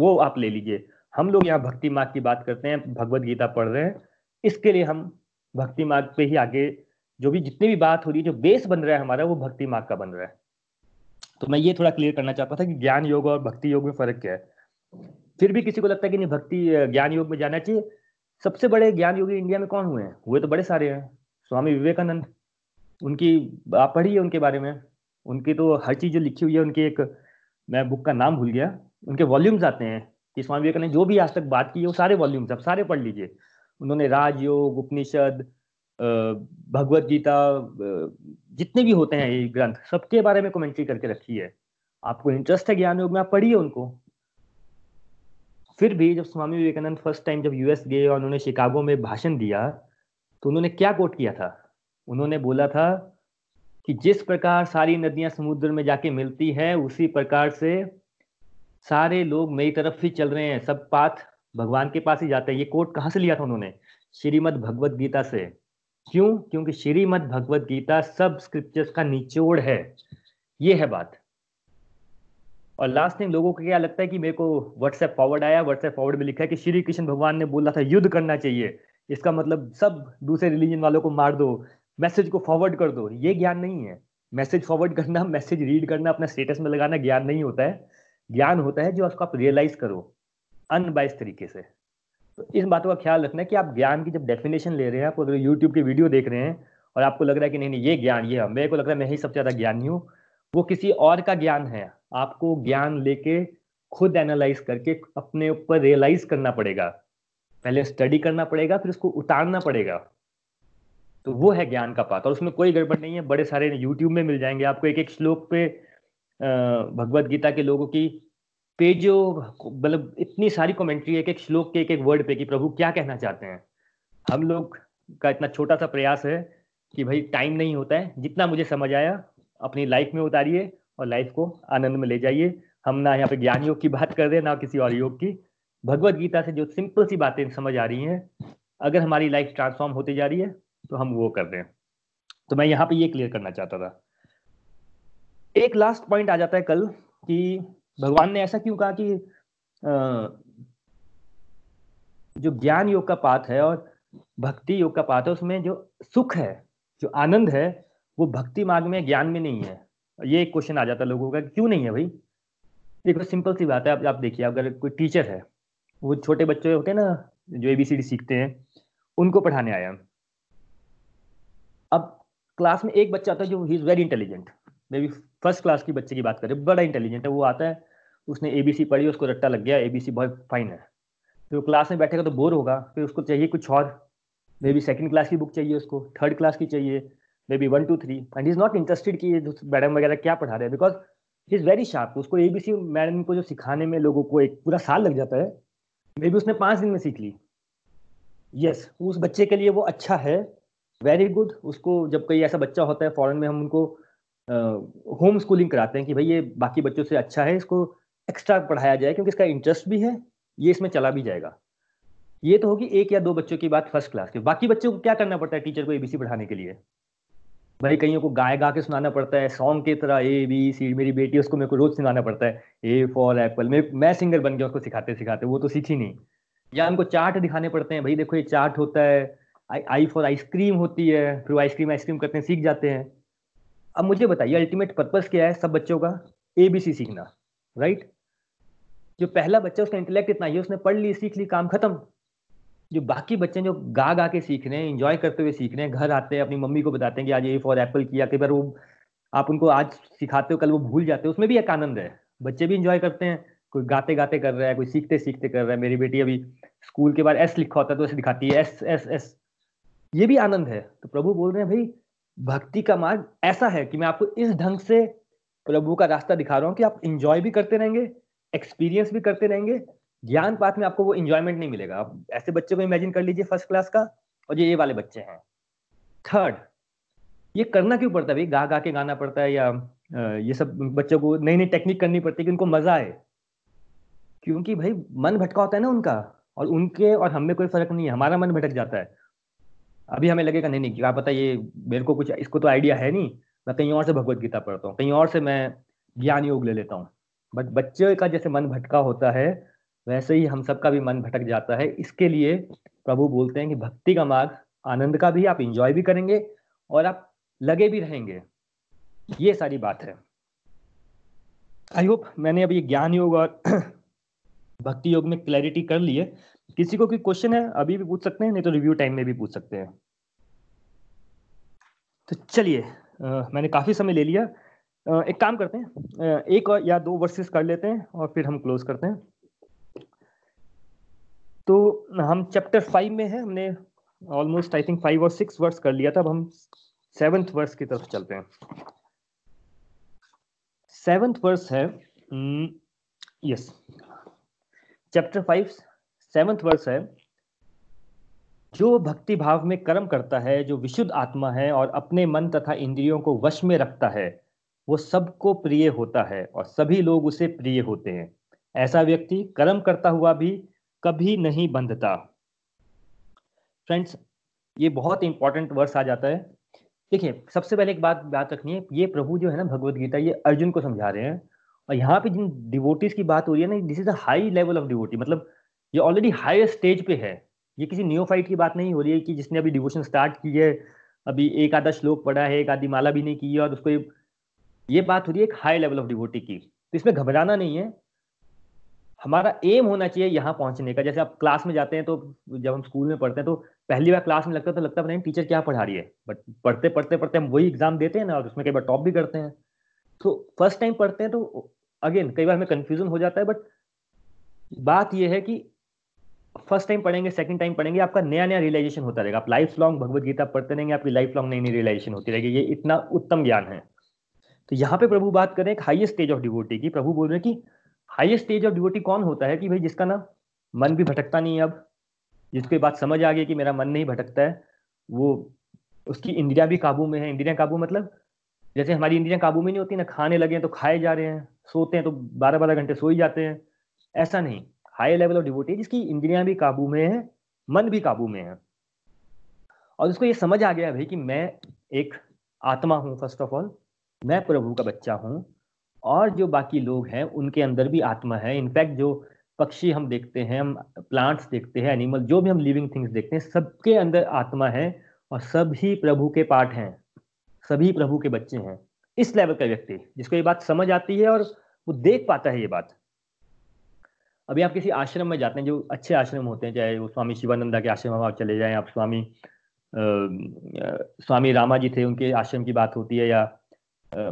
वो आप ले लीजिए। हम लोग यहाँ भक्ति मार्ग की बात करते हैं, भगवद गीता पढ़ रहे हैं, इसके लिए हम भक्ति मार्ग पे ही आगे जो भी जितनी भी बात हो रही है, जो बेस बन रहा है हमारा, वो भक्ति मार्ग का बन रहा है। तो मैं ये थोड़ा क्लियर करना चाहता था कि ज्ञान योग और भक्ति योग में फर्क क्या है। फिर भी किसी को लगता है कि नहीं भक्ति ज्ञान योग में जाना चाहिए। सबसे बड़े ज्ञान योगी इंडिया में कौन हुए हैं? हुए तो बड़े सारे हैं। स्वामी विवेकानंद, उनकी आप पढ़िए उनके बारे में, उनकी तो हर चीज जो लिखी हुई है, उनकी एक मैं बुक का नाम भूल गया, उनके वॉल्यूम्स आते हैं कि स्वामी विवेकानंद जो भी आज तक बात की है वो सारे वॉल्यूम्स आप सारे पढ़ लीजिए। उन्होंने राजयोग, उपनिषद, भगवद गीता, जितने भी होते हैं ये ग्रंथ, सबके बारे में कमेंट्री करके रखी है। आपको इंटरेस्ट है ज्ञान योग में, आप पढ़िए उनको। फिर भी जब स्वामी विवेकानंद फर्स्ट टाइम जब यूएस गए और उन्होंने शिकागो में भाषण दिया, तो उन्होंने क्या कोट किया था? उन्होंने बोला था कि जिस प्रकार सारी नदियां समुद्र में जाके मिलती है, उसी प्रकार से सारे लोग मेरी तरफ ही चल रहे हैं, सब पाथ भगवान के पास ही जाते हैं। ये कोट कहाँ से लिया था उन्होंने? श्रीमद् भगवद गीता से। क्यों? क्योंकि श्रीमद् भगवद गीता सब स्क्रिप्चर्स का निचोड़ है। ये है बात। और लास्ट में लोगों को क्या लगता है कि मेरे को व्हाट्सएप फॉरवर्ड आया, व्हाट्सएप फॉरवर्ड में लिखा है कि श्री कृष्ण भगवान ने बोला था युद्ध करना चाहिए, इसका मतलब सब दूसरे रिलीजन वालों को मार दो, मैसेज को फॉरवर्ड कर दो। ये ज्ञान नहीं है। मैसेज फॉरवर्ड करना, मैसेज रीड करना, अपना स्टेटस में लगाना ज्ञान नहीं होता है। ज्ञान होता है जो उसको आप रियलाइज करो अनबाइज तरीके से। तो इस बातों का ख्याल रखना कि आप ज्ञान की जब डेफिनेशन ले रहे हैं, आप अगर यूट्यूब की वीडियो देख रहे हैं और आपको लग रहा है कि नहीं नहीं ये ज्ञान, ये मेरे को लग रहा है मैं ही सबसे ज्यादा ज्ञानी हूँ, वो किसी और का ज्ञान है। आपको ज्ञान लेके खुद एनालाइज करके अपने ऊपर रियलाइज करना पड़ेगा, पहले स्टडी करना पड़ेगा, फिर उसको उतारना पड़ेगा। तो वो है ज्ञान का पाठ। और उसमें कोई गड़बड़ नहीं है, बड़े सारे यूट्यूब में मिल जाएंगे आपको। एक एक श्लोक पे भगवद गीता के लोगों की पेजों, मतलब इतनी सारी कमेंट्री है कि एक श्लोक के एक वर्ड पे कि प्रभु क्या कहना चाहते हैं। हम लोग का इतना छोटा सा प्रयास है कि भाई टाइम नहीं होता है, जितना मुझे समझ आया अपनी लाइफ में उतारिए और लाइफ को आनंद में ले जाइए। हम ना यहाँ पे ज्ञान योग की बात कर रहे हैं ना किसी और योग की, भगवद गीता से जो सिंपल सी बातें समझ आ रही हैं, अगर हमारी लाइफ ट्रांसफॉर्म होती जा रही है तो हम वो कर रहे हैं। तो मैं यहाँ पे ये क्लियर करना चाहता था। एक लास्ट पॉइंट आ जाता है कल कि भगवान ने ऐसा क्यों कहा कि जो ज्ञान योग का पाठ है और भक्ति योग का पाठ है उसमें जो सुख है, जो आनंद है, वो भक्ति मार्ग में, ज्ञान में नहीं है। ये एक क्वेश्चन आ जाता है लोगों का, क्यों नहीं है भाई? देखो सिंपल सी बात है, आप देखिए, अगर कोई टीचर है, वो छोटे बच्चे होते हैं ना जो ABCD सीखते हैं, उनको पढ़ाने आया। अब क्लास में एक बच्चा आता है जो he is very intelligent, maybe first class की बच्चे की बात करें, बड़ा इंटेलिजेंट है, वो आता है, उसने ABC पढ़ी, उसको रट्टा लग गया, ABC बहुत फाइन है, तो क्लास में बैठेगा तो बोर होगा, फिर उसको चाहिए कुछ और, मे बी सेकेंड क्लास की बुक चाहिए उसको, थर्ड क्लास की चाहिए, maybe 1 2 3, and is not interested कि मैडम वगैरह क्या पढ़ा रहे हैं, because he is very sharp. उसको ABC मैडम को जो सिखाने में लोगों को एक पूरा साल लग जाता है, मे बी उसने 5 दिन में सीख ली। यस, उस बच्चे के लिए वो अच्छा है, वेरी गुड। उसको जब कोई ऐसा बच्चा होता है, फॉरेन में हम उनको होम स्कूलिंग कराते हैं कि भाई ये बाकी बच्चों से अच्छा है, इसको एक्स्ट्रा पढ़ाया जाए क्योंकि इसका इंटरेस्ट भी है, ये इसमें चला भी जाएगा। ये तो होगी 1 या 2 बच्चों की बात फर्स्ट क्लास के। बाकी बच्चों को क्या करना पड़ता है टीचर को ABC पढ़ाने के लिए? भाई कईयों को गाय गा के सुनाना पड़ता है, सॉन्ग की तरह ABCD। मेरी बेटी है, उसको मेरे को रोज सुनाना पड़ता है, A for Apple। मैं सिंगर बन गया उसको सिखाते सिखाते, वो तो सीखी नहीं। या उनको चार्ट दिखाने पड़ते हैं, भाई देखो ये चार्ट होता है, I for आइसक्रीम होती है, फिर आइसक्रीम करते हैं, सीख जाते हैं। अब मुझे बताइए अल्टीमेट पर्पस क्या है सब बच्चों का? ABC सीखना, राइट। जो पहला बच्चा उसका इंटेलेक्ट इतना ही है, उसने पढ़ ली, सीख ली, काम खत्म। जो बाकी बच्चे जो गा गा के सीख रहे हैं, इंजॉय करते हुए सीख रहे हैं, घर आते हैं अपनी मम्मी को बताते हैं कि आज A for Apple किया, कई बार वो आप उनको आज सिखाते हो कल वो भूल जाते हो, उसमें भी एक आनंद है, बच्चे भी इंजॉय करते हैं, कोई गाते गाते कर रहा है, कोई सीखते सीखते कर रहा है। मेरी बेटी अभी स्कूल के बाद S लिखा होता है तो ऐसे दिखाती है S S S, ये भी आनंद है। तो प्रभु बोल रहे हैं भाई भक्ति का मार्ग ऐसा है कि मैं आपको इस ढंग से प्रभु का रास्ता दिखा रहा हूँ कि आप इंजॉय भी करते रहेंगे, एक्सपीरियंस भी करते रहेंगे। ज्ञान पाठ में आपको वो इंजॉयमेंट नहीं मिलेगा। आप ऐसे बच्चे को इमेजिन कर लीजिए फर्स्ट क्लास का, और ये वाले बच्चे हैं थर्ड। ये करना क्यों पड़ता है भाई? गा गा के गाना पड़ता है या ये सब बच्चों को नई नई टेक्निक करनी पड़ती है कि उनको मजा आए, क्योंकि भाई मन भटका होता है ना उनका, और उनके और हमें कोई फर्क नहीं है, हमारा मन भटक जाता है। अभी हमें लगेगा नहीं आप पता ये मेरे को कुछ इसको तो आइडिया है नहीं, मैं कहीं और से भगवदगीता पढ़ता हूँ, कहीं और से मैं ज्ञान योग ले लेता हूँ। बट बच्चे का जैसे मन भटका होता है वैसे ही हम सबका भी मन भटक जाता है। इसके लिए प्रभु बोलते हैं कि भक्ति का मार्ग आनंद का भी, आप इंजॉय भी करेंगे और आप लगे भी रहेंगे। ये सारी बात है। आई होप मैंने अभी ज्ञान योग और भक्ति योग में क्लैरिटी कर ली है। किसी को कोई क्वेश्चन है अभी भी पूछ सकते हैं, नहीं तो रिव्यू टाइम में भी पूछ सकते हैं। तो चलिए, मैंने काफी समय ले लिया। एक काम करते हैं, 1 या 2 वर्सेस कर लेते हैं और फिर हम क्लोज करते हैं। तो हम चैप्टर 5 में है, हमने ऑलमोस्ट आई थिंक 5 और 6 वर्स कर लिया था। अब हम 7th वर्स की तरफ चलते हैं। 7th वर्स है, यस, चैप्टर 5 7th वर्स है, जो भक्ति भाव में कर्म करता है, जो विशुद्ध आत्मा है और अपने मन तथा इंद्रियों को वश में रखता है, वो सबको प्रिय होता है और सभी लोग उसे प्रिय होते हैं। ऐसा व्यक्ति कर्म करता हुआ भी कभी नहीं बंधता। फ्रेंड्स, ये बहुत इंपॉर्टेंट वर्स आ जाता है। देखिए, सबसे पहले एक बात रखनी है, ये प्रभु जो है ना भगवद गीता, ये अर्जुन को समझा रहे हैं, और यहाँ पे जिन डिवोटीज की बात हो रही है ना, this is a high level of devotee, मतलब ये ऑलरेडी हायर स्टेज पे है। ये किसी नियोफाइट की बात नहीं हो रही है कि जिसने अभी डिवोशन स्टार्ट की है, अभी एक आधा श्लोक पढ़ा है, एक आधी माला भी नहीं की है, और उसको ये बात हो रही है एक हाई लेवल ऑफ डिवोटी की। तो इसमें घबराना नहीं है। हमारा एम होना चाहिए यहाँ पहुंचने का। जैसे आप क्लास में जाते हैं, तो जब हम स्कूल में पढ़ते हैं तो पहली बार क्लास में लगता है तो लगता है नहीं टीचर क्या पढ़ा रही है, बट पढ़ते पढ़ते पढ़ते हम वही एग्जाम देते हैं ना, और उसमें कई बार टॉप भी करते हैं। तो फर्स्ट टाइम पढ़ते हैं तो अगेन कई बार हमें कंफ्यूजन हो जाता है, बट बात यह है कि फर्स्ट टाइम पढ़ेंगे, सेकंड टाइम पढ़ेंगे, आपका नया नया रियलाइजेशन होता रहेगा। आप लाइफ लॉन्ग भगवद गीता पढ़ते रहेंगे, आपकी लाइफ लॉन्ग नई नई रियलाइजेशन होती रहेगी। ये इतना उत्तम ज्ञान है। तो यहाँ पे प्रभु बात करें एक हाईएस्ट स्टेज ऑफ डिवोटी की। प्रभु बोल रहे हैं कि हाईएस्ट स्टेज ऑफ डिवोटी कौन होता है कि भाई जिसका ना मन भी भटकता नहीं है, अब जिसको ये बात समझ आ गई कि मेरा मन नहीं भटकता है, वो उसकी इंद्रियां भी काबू में है। इंद्रियां काबू मतलब जैसे हमारी इंद्रियां काबू में नहीं होती ना, खाने लगे हैं तो खाए जा रहे हैं, सोते हैं तो 12-12 घंटे सो ही जाते हैं, ऐसा नहीं। हाई लेवल ऑफ डिवोटी जिसकी इंद्रियां भी काबू में है, मन भी काबू में है, और उसको ये समझ आ गया भाई कि मैं एक आत्मा हूँ, फर्स्ट ऑफ ऑल मैं प्रभु का बच्चा हूँ, और जो बाकी लोग हैं उनके अंदर भी आत्मा है। इनफैक्ट जो पक्षी हम देखते हैं, हम प्लांट्स देखते हैं, एनिमल, जो भी हम लिविंग थिंग्स देखते हैं, सबके अंदर आत्मा है और सभी प्रभु के पार्ट हैं, सभी प्रभु के बच्चे हैं। इस लेवल का व्यक्ति जिसको ये बात समझ आती है और वो देख पाता है ये बात। अभी आप किसी आश्रम में जाते हैं, जो अच्छे आश्रम होते हैं, चाहे वो स्वामी शिवानंदा के आश्रम में आप चले जाएं, आप स्वामी रामा जी थे उनके आश्रम की बात होती है, या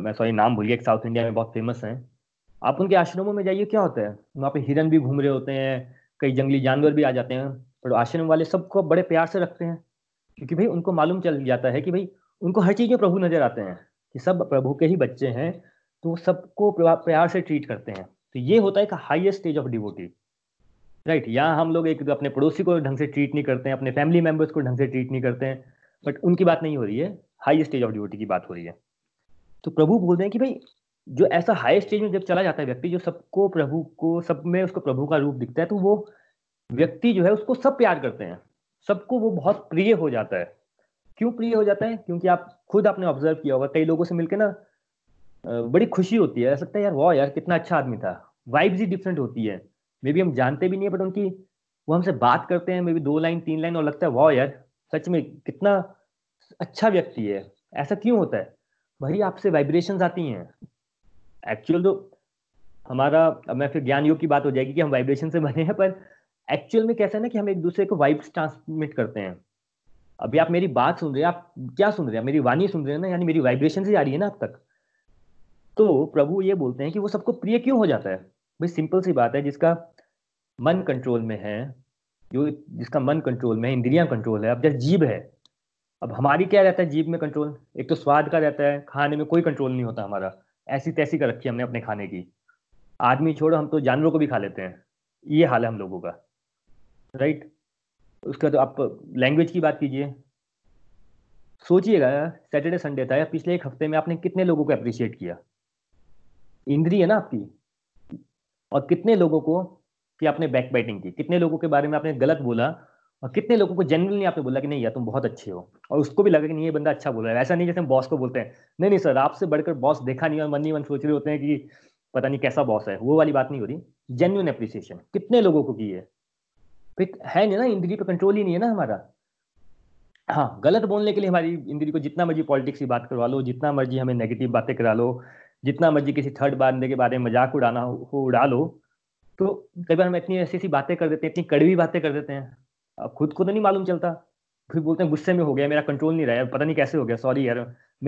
मैं सॉरी नाम भूलिए, एक साउथ इंडिया में बहुत फेमस हैं, आप उनके आश्रमों में जाइए, क्या होता है वहाँ पे हिरन भी घूम रहे होते हैं, कई जंगली जानवर भी आ जाते हैं, पर आश्रम वाले सबको बड़े प्यार से रखते हैं, क्योंकि भाई उनको मालूम चल जाता है कि भाई उनको हर चीज़ में प्रभु नजर आते हैं, कि सब प्रभु के ही बच्चे हैं, तो सबको प्यार से ट्रीट करते हैं। तो ये होता है एक highest stage of devotee, right. यहाँ हम लोग एक अपने पड़ोसी को ढंग से ट्रीट नहीं करते हैं, अपने फैमिली मेंबर्स को ढंग से ट्रीट नहीं करते हैं, बट उनकी बात नहीं हो रही है, हाईएस्ट स्टेज ऑफ डिवोटी की बात हो रही है। तो प्रभु बोलते हैं कि भाई जो ऐसा हाई स्टेज में जब चला जाता है व्यक्ति, जो सबको प्रभु को, सब में उसको प्रभु का रूप दिखता है, तो वो व्यक्ति जो है उसको सब प्यार करते हैं, सबको वो बहुत प्रिय हो जाता है। क्यों प्रिय हो जाता है? क्योंकि आप खुद आपने ऑब्जर्व किया होगा, कई लोगों से मिलकर ना बड़ी खुशी होती है, ऐसा लगता है यार वाह यार कितना अच्छा आदमी था, वाइब्स ही डिफरेंट होती है, मे बी हम जानते भी नहीं है, बट उनकी वो हमसे बात करते हैं, मे बी 2 लाइन 3 लाइन, और लगता है वाह यार सच में कितना अच्छा व्यक्ति है। ऐसा क्यों होता है? भाई आपसे वाइब्रेशंस आती हैं एक्चुअल। तो हमारा, अब मैं फिर ज्ञान योग की बात हो जाएगी कि हम वाइब्रेशन से बने हैं, पर एक्चुअल में कैसा है ना कि हम एक दूसरे को वाइब्स ट्रांसमिट करते हैं। अभी आप मेरी बात सुन रहे हैं, आप क्या सुन रहे हैं? मेरी वाणी सुन रहे हैं ना, यानी मेरी वाइब्रेशन से आ रही है ना आप तक। तो प्रभु ये बोलते हैं कि वो सबको प्रिय क्यों हो जाता है? भाई सिंपल सी बात है, जिसका मन कंट्रोल में है, जिसका मन कंट्रोल में है, इंद्रियां कंट्रोल है। अब जैसे जीभ है, अब हमारी क्या रहता है जीभ में कंट्रोल? एक तो स्वाद का रहता है, खाने में कोई कंट्रोल नहीं होता हमारा, ऐसी तैसी कर रखी हमने अपने खाने की, आदमी छोड़ो हम तो जानवरों को भी खा लेते हैं, ये हाल है हम लोगों का, राइट। उसका तो आप लैंग्वेज की बात कीजिए, सोचिएगा सैटरडे संडे था, पिछले एक हफ्ते में आपने कितने लोगों को अप्रिशिएट किया? इंद्री है ना आपकी। और कितने लोगों को कि आपने बैकबाइटिंग की, कितने लोगों के बारे में आपने गलत बोला, और कितने लोगों को जनरली आपने बोला कि नहीं यार तुम बहुत अच्छे हो, और उसको भी लगा कि नहीं ये बंदा अच्छा बोल रहा है। ऐसा नहीं जैसे हम बॉस को बोलते हैं, नहीं नहीं सर आपसे बढ़कर बॉस देखा नहीं, और मन ही मन सोच रहे होते हैं कि पता नहीं कैसा बॉस है, वो वाली बात नहीं हो रही। जेन्युइन अप्रिसिएशन कितने लोगों को की है नहीं ना, इंद्री पर कंट्रोल ही नहीं है ना हमारा। हाँ, गलत बोलने के लिए हमारी इंद्री को जितना मर्जी पॉलिटिक्स की बात करवा लो, जितना मर्जी हमें नेगेटिव बातें करा लो, जितना मर्जी किसी थर्ड बंदे के बारे में मजाक उड़ाना हो उड़ा लो। तो कई बार हम इतनी ऐसी ऐसी बातें कर देते हैं, इतनी कड़वी बातें कर देते हैं, अब खुद को तो नहीं मालूम चलता, फिर बोलते हैं गुस्से में हो गया, मेरा कंट्रोल नहीं रहा यार, पता नहीं कैसे हो गया, सॉरी यार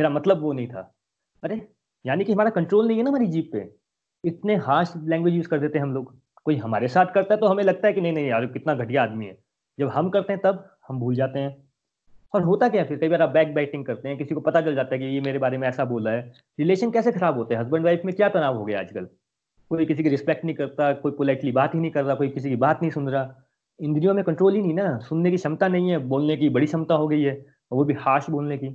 मेरा मतलब वो नहीं था। अरे यानी कि हमारा कंट्रोल नहीं है ना हमारी जीभ पे, इतने हार्श लैंग्वेज यूज कर देते हैं हम लोग। कोई हमारे साथ करता है तो हमें लगता है कि नहीं नहीं यार कितना घटिया आदमी है, जब हम करते हैं तब हम भूल जाते हैं। और होता क्या है फिर, कई बार आप बैक बैटिंग करते हैं, किसी को पता चल जाता है कि ये मेरे बारे में ऐसा बोला है, रिलेशन कैसे खराब होते हैं। हस्बैंड वाइफ में क्या तनाव हो गया आजकल, कोई किसी की रिस्पेक्ट नहीं करता, कोई पोलाइटली बात ही नहीं कर रहा, कोई किसी की बात नहीं सुन रहा। इंद्रियों में कंट्रोल ही नहीं ना, सुनने की क्षमता नहीं है, बोलने की बड़ी क्षमता हो गई है, और वो भी हार्श बोलने की।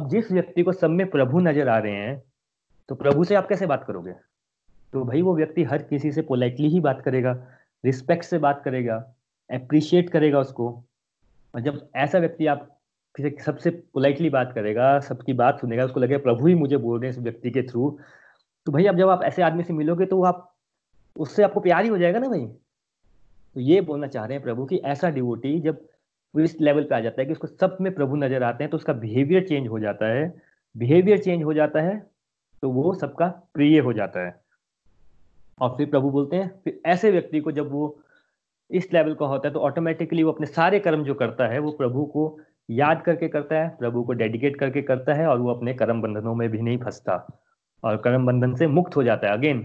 अब जिस व्यक्ति को सब में प्रभु नजर आ रहे हैं, तो प्रभु से आप कैसे बात करोगे? तो भाई वो व्यक्ति हर किसी से पोलाइटली ही बात करेगा, रिस्पेक्ट से बात करेगा, अप्रिशिएट करेगा उसको। और जब ऐसा व्यक्ति आप किसी सबसे पोलाइटली बात करेगा, सबकी बात सुनेगा, उसको लगेगा प्रभु ही मुझे बोल रहे हैं इस व्यक्ति के थ्रू, तो भाई अब जब आप ऐसे आदमी से मिलोगे तो आप उससे आपको प्यार ही हो जाएगा ना भाई। तो ये बोलना चाह रहे हैं प्रभु कि ऐसा डिवोटी जब इस लेवल पे आ जाता है कि उसको सब में प्रभु नजर आते हैं, तो उसका बिहेवियर चेंज हो जाता है, बिहेवियर चेंज हो जाता है तो वो सबका प्रिय हो जाता है। और फिर प्रभु बोलते हैं फिर ऐसे व्यक्ति को जब वो इस लेवल का होता है तो ऑटोमेटिकली वो अपने सारे कर्म जो करता है वो प्रभु को याद करके करता है, प्रभु को डेडिकेट करके करता है, और वो अपने कर्म बंधनों में भी नहीं फंसता और कर्म बंधन से मुक्त हो जाता है। अगेन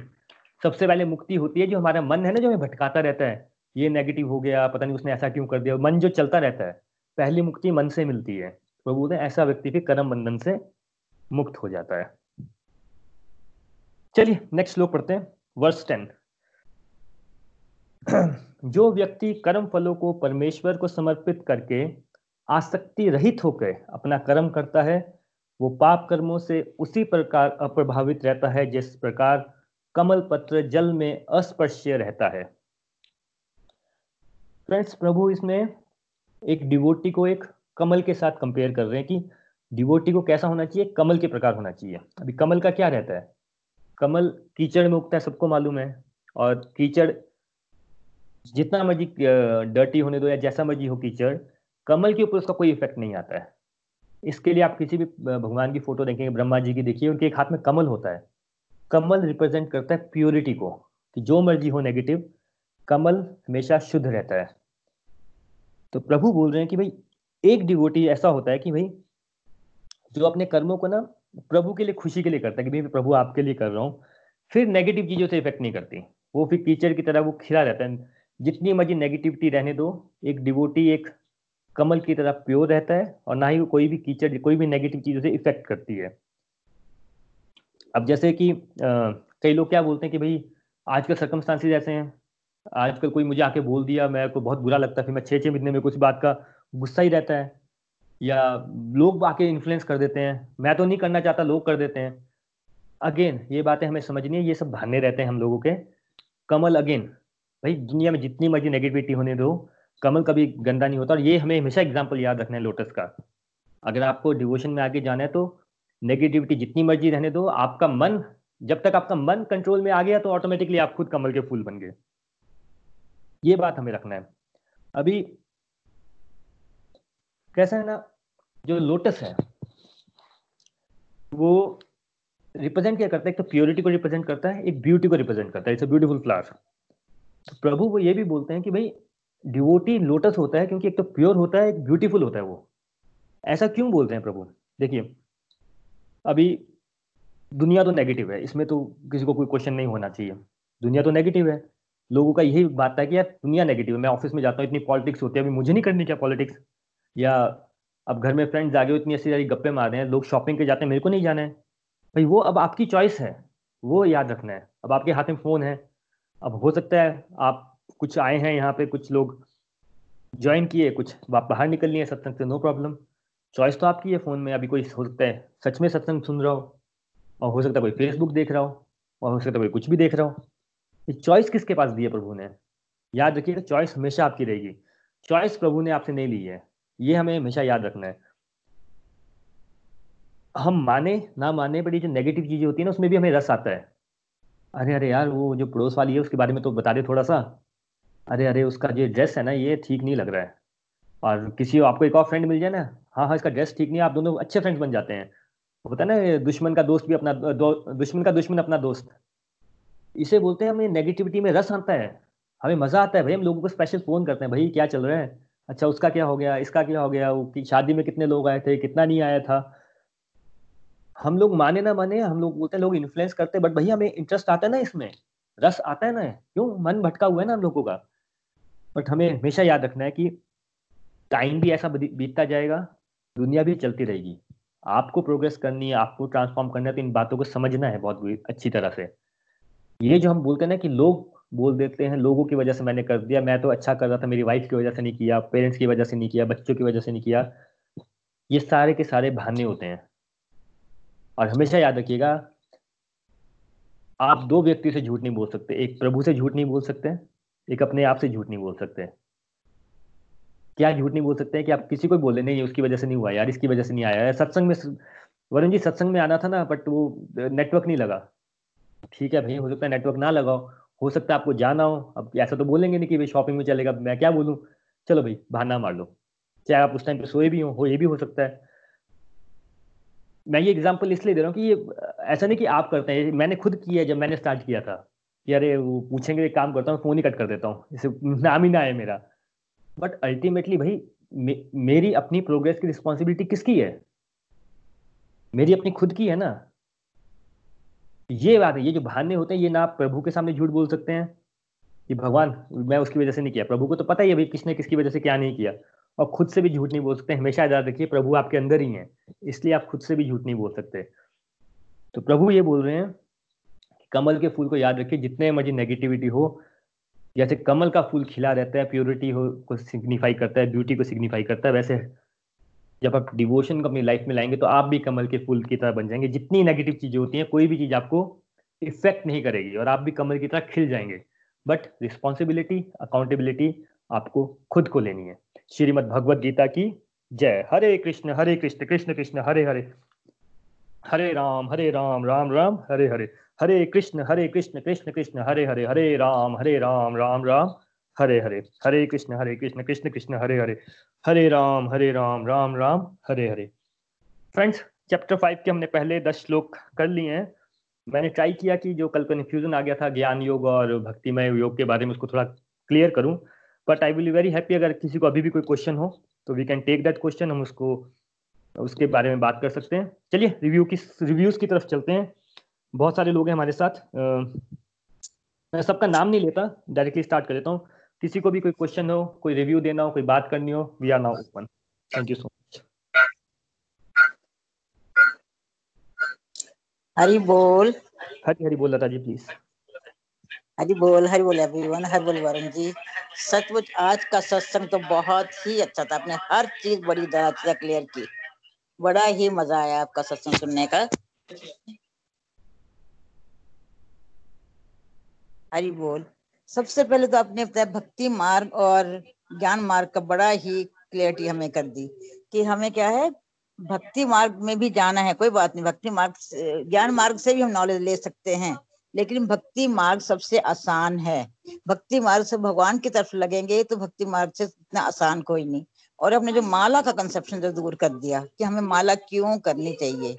सबसे पहले मुक्ति होती है, जो हमारा मन है ना जो हमें भटकाता रहता है, ये नेगेटिव हो गया, पता नहीं उसने ऐसा क्यों कर दिया, मन जो चलता रहता है, पहली मुक्ति मन से मिलती है। प्रभु बोलते हैं ऐसा व्यक्ति फिर कर्म बंधन से मुक्त हो जाता है। चलिए नेक्स्ट श्लोक पढ़ते हैं, वर्स 10। जो व्यक्ति कर्म फलों को परमेश्वर को समर्पित करके आसक्ति रहित होकर अपना कर्म करता है, वो पाप कर्मों से उसी प्रकार अप्रभावित रहता है जिस प्रकार कमल पत्र जल में अस्पर्श्य रहता है। फ्रेंड्स, प्रभु इसमें एक डिवोटी को एक कमल के साथ कंपेयर कर रहे हैं कि डिवोटी को कैसा होना चाहिए, कमल के प्रकार होना चाहिए। अभी कमल का क्या रहता है, कमल कीचड़ में उगता है, सबको मालूम है। और कीचड़ जितना मर्जी डर्टी होने दो या जैसा मर्जी हो कीचड़, कमल के ऊपर उसका कोई इफेक्ट नहीं आता है। इसके लिए आप किसी भी भगवान की फोटो देखेंगे, ब्रह्मा जी की देखिए, उनके एक हाथ में कमल होता है। कमल रिप्रेजेंट करता है प्योरिटी को, कि जो मर्जी हो नेगेटिव, कमल हमेशा शुद्ध रहता है। तो प्रभु बोल रहे हैं कि भाई एक डिवोटी ऐसा होता है कि भाई जो अपने कर्मों को ना प्रभु के लिए, खुशी के लिए करता है कि भाई प्रभु आपके लिए कर रहा हूँ, फिर नेगेटिव चीजों से इफेक्ट नहीं करती, वो फिर कीचड़ की तरह वो खिला रहता है। जितनी मर्जी नेगेटिविटी रहने दो, एक डिवोटी एक कमल की तरह प्योर रहता है और ना ही वो कोई भी कीचड़, कोई भी नेगेटिव चीजों से इफेक्ट करती है। अब जैसे कि कई लोग क्या बोलते हैं कि भाई आजकल सर्कमस्टांसेस ऐसे हैं, आजकल कोई मुझे आके बोल दिया, मेरे को बहुत बुरा लगता है, फिर मैं 6-6 महीने में कुछ बात का गुस्सा ही रहता है, या लोग आके इन्फ्लुएंस कर देते हैं, मैं तो नहीं करना चाहता, लोग कर देते हैं। अगेन ये बातें हमें समझनी है, ये सब बहाने रहते हैं हम लोगों के। कमल अगेन भाई दुनिया में जितनी मर्जी नेगेटिविटी होने दो, कमल कभी गंदा नहीं होता। और ये हमें हमेशा एग्जाम्पल याद रखना है लोटस का। अगर आपको डिवोशन में आगे जाना है तो नेगेटिविटी जितनी मर्जी रहने दो, आपका मन, जब तक आपका मन कंट्रोल में आ गया तो ऑटोमेटिकली आप खुद कमल के फूल बन गए। ये बात हमें रखना है। अभी कैसा है ना, जो लोटस है वो रिप्रेजेंट क्या करता है, एक तो प्योरिटी को रिप्रेजेंट करता है, एक ब्यूटी को रिप्रेजेंट करता है, इट्स अ ब्यूटीफुल फ्लावर। तो प्रभु वो ये भी बोलते हैं कि भाई डिवोटी लोटस होता है क्योंकि एक तो प्योर होता है, एक ब्यूटीफुल होता है। वो ऐसा क्यों बोलते हैं प्रभु? देखिए अभी दुनिया तो नेगेटिव है, इसमें तो किसी को कोई क्वेश्चन नहीं होना चाहिए, दुनिया तो नेगेटिव है। लोगों का यही बात है कि यार दुनिया नेगेटिव है, मैं ऑफिस में जाता हूँ इतनी पॉलिटिक्स होती है, अभी मुझे नहीं करनी क्या पॉलिटिक्स, या अब घर में फ्रेंड्स आ गए इतनी ऐसी सारी गप्पे मार रहे हैं, लोग शॉपिंग के जाते हैं, मेरे को नहीं जाना है। भाई वो अब आपकी चॉइस है, वो याद रखना है। अब आपके हाथ में फ़ोन है, अब हो सकता है आप कुछ आए हैं यहाँ पे, कुछ लोग ज्वाइन किए, कुछ बाहर निकल लिए सत्संग से, नो प्रॉब्लम, चॉइस तो आपकी है। फ़ोन में अभी कोई हो सकता है सच में सत्संग सुन रहा हो, और हो सकता है कोई फेसबुक देख रहा हो, और हो सकता है कोई कुछ भी देख रहा हो। ये चॉइस किसके पास दी है प्रभु ने? याद रखिएगा, चॉइस हमेशा आपकी रहेगी, चॉइस प्रभु ने आपसे नहीं ली है, ये हमें हमेशा याद रखना है। हम माने ना माने, बड़ी जो नेगेटिव चीजें होती है ना उसमें भी हमें रस आता है। अरे अरे यार वो जो पड़ोस वाली है उसके बारे में तो बता दे थोड़ा सा, अरे अरे उसका जो ड्रेस है ना ये ठीक नहीं लग रहा है। और किसी आपको एक और फ्रेंड मिल जाए ना, हाँ हाँ इसका ड्रेस ठीक नहीं है, आप दोनों अच्छे फ्रेंड्स बन जाते हैं। पता है ना दुश्मन का दोस्त भी अपना दुश्मन का दुश्मन अपना दोस्त, इसे बोलते हैं हमें नेगेटिविटी में रस आता है, हमें मजा आता है। भाई हम लोगों को स्पेशल फोन करते हैं, भाई क्या चल रहा है, अच्छा उसका क्या हो गया, इसका क्या हो गया, उसकी शादी में कितने लोग आए थे, कितना नहीं आया था। हम लोग माने ना माने, हम लोग बोलते हैं लोग इन्फ्लुएंस करते हैं, बट भैया हमें इंटरेस्ट आता है ना, इसमें रस आता है ना, क्यों, मन भटका हुआ है ना हम लोगों का। बट हमें हमेशा याद रखना है कि टाइम भी ऐसा बीतता जाएगा, दुनिया भी चलती रहेगी, आपको प्रोग्रेस करनी है, आपको ट्रांसफॉर्म करना है, तो इन बातों को समझना है बहुत अच्छी तरह से। ये जो हम बोलते हैं ना कि लोग बोल देते हैं, लोगों की वजह से मैंने कर दिया, मैं तो अच्छा कर रहा था, मेरी वाइफ की वजह से नहीं किया, पेरेंट्स की वजह से नहीं किया, बच्चों की वजह से नहीं किया, ये सारे के सारे बहाने होते हैं। और हमेशा याद रखिएगा, आप दो व्यक्ति से झूठ नहीं बोल सकते, एक प्रभु से झूठ नहीं बोल सकते, एक अपने आप से झूठ नहीं बोल सकते। क्या झूठ नहीं बोल सकते कि आप किसी को बोले नहीं उसकी वजह से नहीं हुआ यार, इसकी वजह से नहीं आया यार। सत्संग में वरुण जी सत्संग में आना था ना बट वो नेटवर्क नहीं लगा, ठीक है भाई हो सकता है नेटवर्क ना लगाओ, हो सकता है आपको जाना हो। अब ऐसा तो बोलेंगे नहीं कि भाई शॉपिंग में चलेगा, मैं क्या बोलूं, चलो भाई बहाना मार लो, चाहे आप उस टाइम पे सोए भी हो, ये भी हो सकता है। मैं ये एग्जांपल इसलिए दे रहा हूँ कि ये ऐसा नहीं कि आप करते हैं, मैंने खुद किया है जब मैंने स्टार्ट किया था कि अरे वो पूछेंगे, एक काम करता हूँ फोन ही कट कर देता हूँ, जैसे नाम ही ना आए मेरा। बट अल्टीमेटली भाई मेरी अपनी प्रोग्रेस की रिस्पॉन्सिबिलिटी किसकी है, मेरी अपनी खुद की है ना। ये बात है, ये जो बहाने होते हैं ये ना आप प्रभु के सामने झूठ बोल सकते हैं कि भगवान मैं उसकी वजह से नहीं किया, प्रभु को तो पता ही है भाई किसने किसकी वजह से क्या नहीं किया। और खुद से भी झूठ नहीं बोल सकते, हमेशा याद रखिए प्रभु आपके अंदर ही है, इसलिए आप खुद से भी झूठ नहीं बोल सकते। तो प्रभु ये बोल रहे हैं, कमल के फूल को याद रखिए, जितने मर्जी नेगेटिविटी हो जैसे कमल का फूल खिला रहता है, प्योरिटी को सिग्निफाई करता है, ब्यूटी को सिग्निफाई करता है, वैसे जब आप डिवोशन को अपनी लाइफ में लाएंगे तो आप भी कमल के फूल की तरह बन जाएंगे। जितनी नेगेटिव चीजें होती हैं कोई भी चीज आपको इफेक्ट नहीं करेगी और आप भी कमल की तरह खिल जाएंगे। बट रिस्पॉन्सिबिलिटी, अकाउंटेबिलिटी आपको खुद को लेनी है। श्रीमद् भगवद गीता की जय। हरे कृष्ण कृष्ण कृष्ण हरे हरे, हरे राम राम राम हरे हरे, हरे कृष्ण कृष्ण कृष्ण हरे हरे, हरे राम राम राम हरे हरे, हरे कृष्ण कृष्ण कृष्ण हरे हरे, हरे राम राम राम हरे हरे। फ्रेंड्स, चैप्टर 5 के हमने पहले 10 श्लोक कर लिए हैं। मैंने ट्राई किया कि जो कल कन्फ्यूजन आ गया था ज्ञान योग और भक्तिमय योग के बारे में, उसको थोड़ा क्लियर करूं। But I will be very happy अगर किसी को अभी भी कोई क्वेश्चन हो तो we can take that question, हम उसको उसके बारे में बात कर सकते हैं। चलिए रिव्यूज की तरफ चलते हैं। बहुत सारे लोग हैं हमारे साथ, मैं सबका नाम नहीं लेता, डायरेक्टली स्टार्ट कर देता हूँ। किसी को भी कोई क्वेश्चन हो, कोई रिव्यू देना हो, कोई बात करनी हो, we are now open. Thank you so much. Hari बोल। हरि बोल लता जी, प्लीज। हरि बोल एवरीवन, हरि बोल वरुण जी। सचमुच आज का सत्संग तो बहुत ही अच्छा था, आपने हर चीज बड़ी तरह क्लियर की, बड़ा ही मजा आया आपका सत्संग सुनने का। हरि बोल। सबसे पहले तो आपने अपने भक्ति मार्ग और ज्ञान मार्ग का बड़ा ही क्लियरिटी हमें कर दी कि हमें क्या है, भक्ति मार्ग में भी जाना है, कोई बात नहीं, भक्ति मार्ग से, ज्ञान मार्ग से भी हम नॉलेज ले सकते हैं, लेकिन भक्ति मार्ग सबसे आसान है। भक्ति मार्ग से भगवान की तरफ लगेंगे तो भक्ति मार्ग से इतना आसान कोई नहीं। और आपने जो माला का कंसेप्शन जो दूर कर दिया कि हमें माला क्यों करनी चाहिए,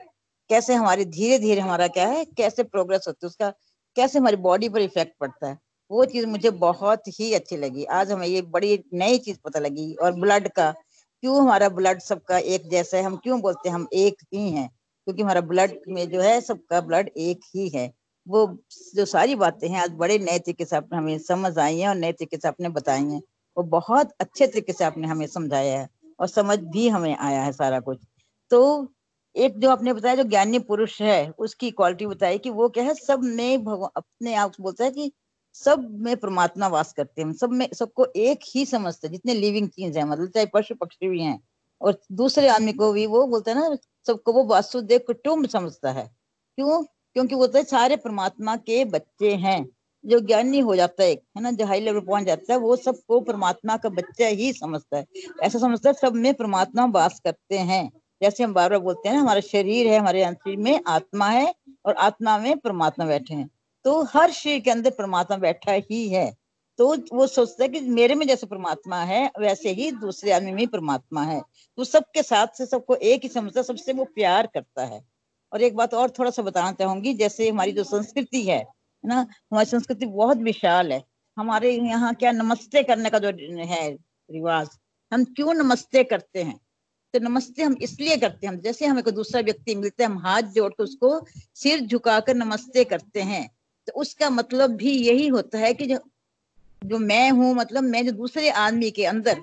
कैसे हमारी धीरे धीरे हमारा क्या है, कैसे प्रोग्रेस होती है, उसका कैसे हमारी बॉडी पर इफेक्ट पड़ता है, वो चीज मुझे बहुत ही अच्छी लगी। आज हमें ये बड़ी नई चीज पता लगी। और ब्लड का, क्यों हमारा ब्लड सबका एक जैसा है, हम क्यों बोलते हैं हम एक ही हैं, क्योंकि हमारा ब्लड में जो है सबका ब्लड एक ही है। वो जो सारी बातें हैं आज बड़े नए तरीके से आपने हमें समझ आई है और नए तरीके से आपने बताई है, वो बहुत अच्छे तरीके से आपने हमें समझाया है और समझ भी हमें आया है सारा कुछ। तो एक जो आपने बताया जो ज्ञानी पुरुष है उसकी क्वालिटी बताई कि वो क्या है, सब में भगवान अपने आप बोलता है कि सब में परमात्मा वास करते हैं, सब में सबको एक ही समझते हैं, जितने लिविंग चीज है, मतलब चाहे पशु पक्षी भी हैं। और दूसरे आदमी को भी वो बोलता है ना, सबको वो वासुदेव कुटुम्ब समझता है। क्यों? क्योंकि वो तो सारे परमात्मा के बच्चे हैं। जो ज्ञानी हो जाता है ना, जो हाई लेवल पहुंच जाता है, वो सबको परमात्मा का बच्चा ही समझता है, ऐसा समझता है सब में परमात्मा वास करते हैं। जैसे हम बार बार बोलते हैं ना, हमारा शरीर है, हमारे शरीर में आत्मा है और आत्मा में परमात्मा बैठे हैं, तो हर शरीर के अंदर परमात्मा बैठा ही है। तो वो सोचता है कि मेरे में जैसे परमात्मा है वैसे ही दूसरे आदमी में परमात्मा है, तो सबके साथ से सबको एक ही समझता है, सबसे वो प्यार करता है। और एक बात और थोड़ा सा बताना चाहूंगी, जैसे हमारी जो संस्कृति है ना, हमारी संस्कृति बहुत विशाल है। हमारे यहाँ क्या नमस्ते करने का जो है रिवाज, हम क्यों नमस्ते करते हैं? तो नमस्ते हम इसलिए करते हैं, जैसे हमें कोई दूसरा व्यक्ति मिलता है हम हाथ जोड़कर उसको सिर झुकाकर नमस्ते करते हैं। तो उसका मतलब भी यही होता है कि जो मैं हूँ, मतलब मैं जो दूसरे आदमी के अंदर